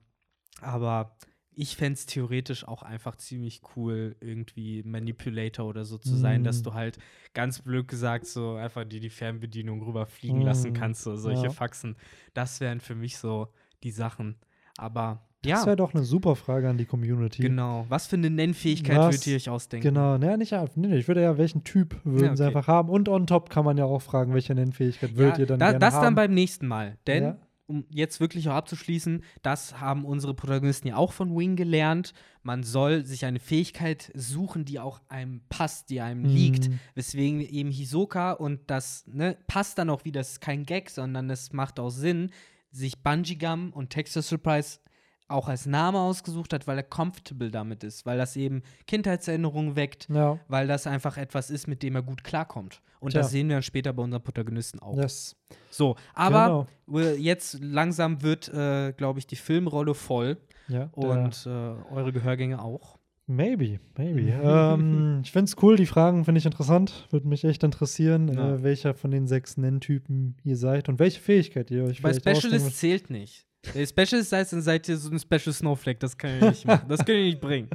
aber ich fände es theoretisch auch einfach ziemlich cool, irgendwie Manipulator oder so zu sein, mhm. dass du halt ganz blöd gesagt so einfach dir die Fernbedienung rüberfliegen mhm. lassen kannst, so solche ja. Faxen. Das wären für mich so die Sachen. Aber Das ja. wäre doch eine super Frage an die Community. Genau. Was für eine Nennfähigkeit würdet ihr euch ausdenken? Genau. Naja, nicht, nee, ich würde ja, welchen Typ würden ja, okay. sie einfach haben? Und on top kann man ja auch fragen, welche Nennfähigkeit ja, würdet ihr dann da, gerne das haben? Das dann beim nächsten Mal. Denn, ja. um jetzt wirklich auch abzuschließen, das haben unsere Protagonisten ja auch von Wing gelernt. Man soll sich eine Fähigkeit suchen, die auch einem passt, die einem mhm. liegt. Weswegen eben Hisoka und das ne, passt dann auch wieder. Das ist kein Gag, sondern es macht auch Sinn, sich Bungee Gum und Texture Surprise auch als Name ausgesucht hat, weil er comfortable damit ist, weil das eben Kindheitserinnerungen weckt, ja. weil das einfach etwas ist, mit dem er gut klarkommt. Und Tja. das sehen wir dann später bei unseren Protagonisten auch. Yes. So, aber genau. jetzt langsam wird, äh, glaube ich, die Filmrolle voll ja, und äh, eure Gehörgänge auch. Maybe, maybe. ähm, ich find's cool, die Fragen finde ich interessant. Würde mich echt interessieren, ja. äh, welcher von den sechs Nen-Typen ihr seid und welche Fähigkeit ihr euch vielleicht ausdenkt. Bei Specialist zählt nicht. Wenn ihr Specialist seid, dann seid ihr so ein Special Snowflake. Das kann ich nicht machen. Das könnt ihr nicht bringen.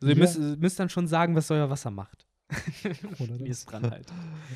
Also ihr ja. müsst, müsst dann schon sagen, was euer Wasser macht. Oder ihr ist dran halt.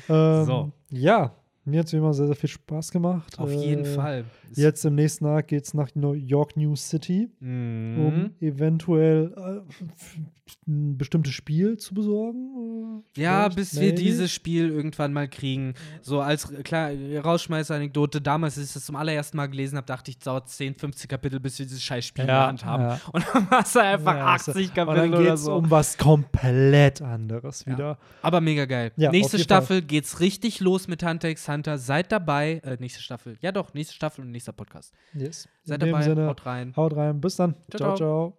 Ähm, so. Ja, mir hat es immer sehr, sehr viel Spaß gemacht. Auf äh, jeden Fall. Jetzt im nächsten Tag geht es nach York New City, mhm. um eventuell äh, ein bestimmtes Spiel zu besorgen. Äh, ja, bis nee. wir dieses Spiel irgendwann mal kriegen. So als klar, Rausschmeißer-Anekdote. Damals, als ich das zum allerersten Mal gelesen habe, dachte ich, es dauert zehn, fünfzig Kapitel, bis wir dieses scheiß Spiel ja, in der Hand haben. Ja. Und dann war es einfach ja, achtzig Kapitel oder so. Und dann geht es so. um was komplett anderes wieder. Ja. Aber mega geil. Ja, nächste Staffel geht es richtig los mit Hunter x Hunter. Seid dabei, äh, nächste Staffel. Ja doch, nächste Staffel und nächster Podcast. Yes. Seid dabei, Sinne, haut rein. Haut rein, bis dann. Ciao, ciao. ciao.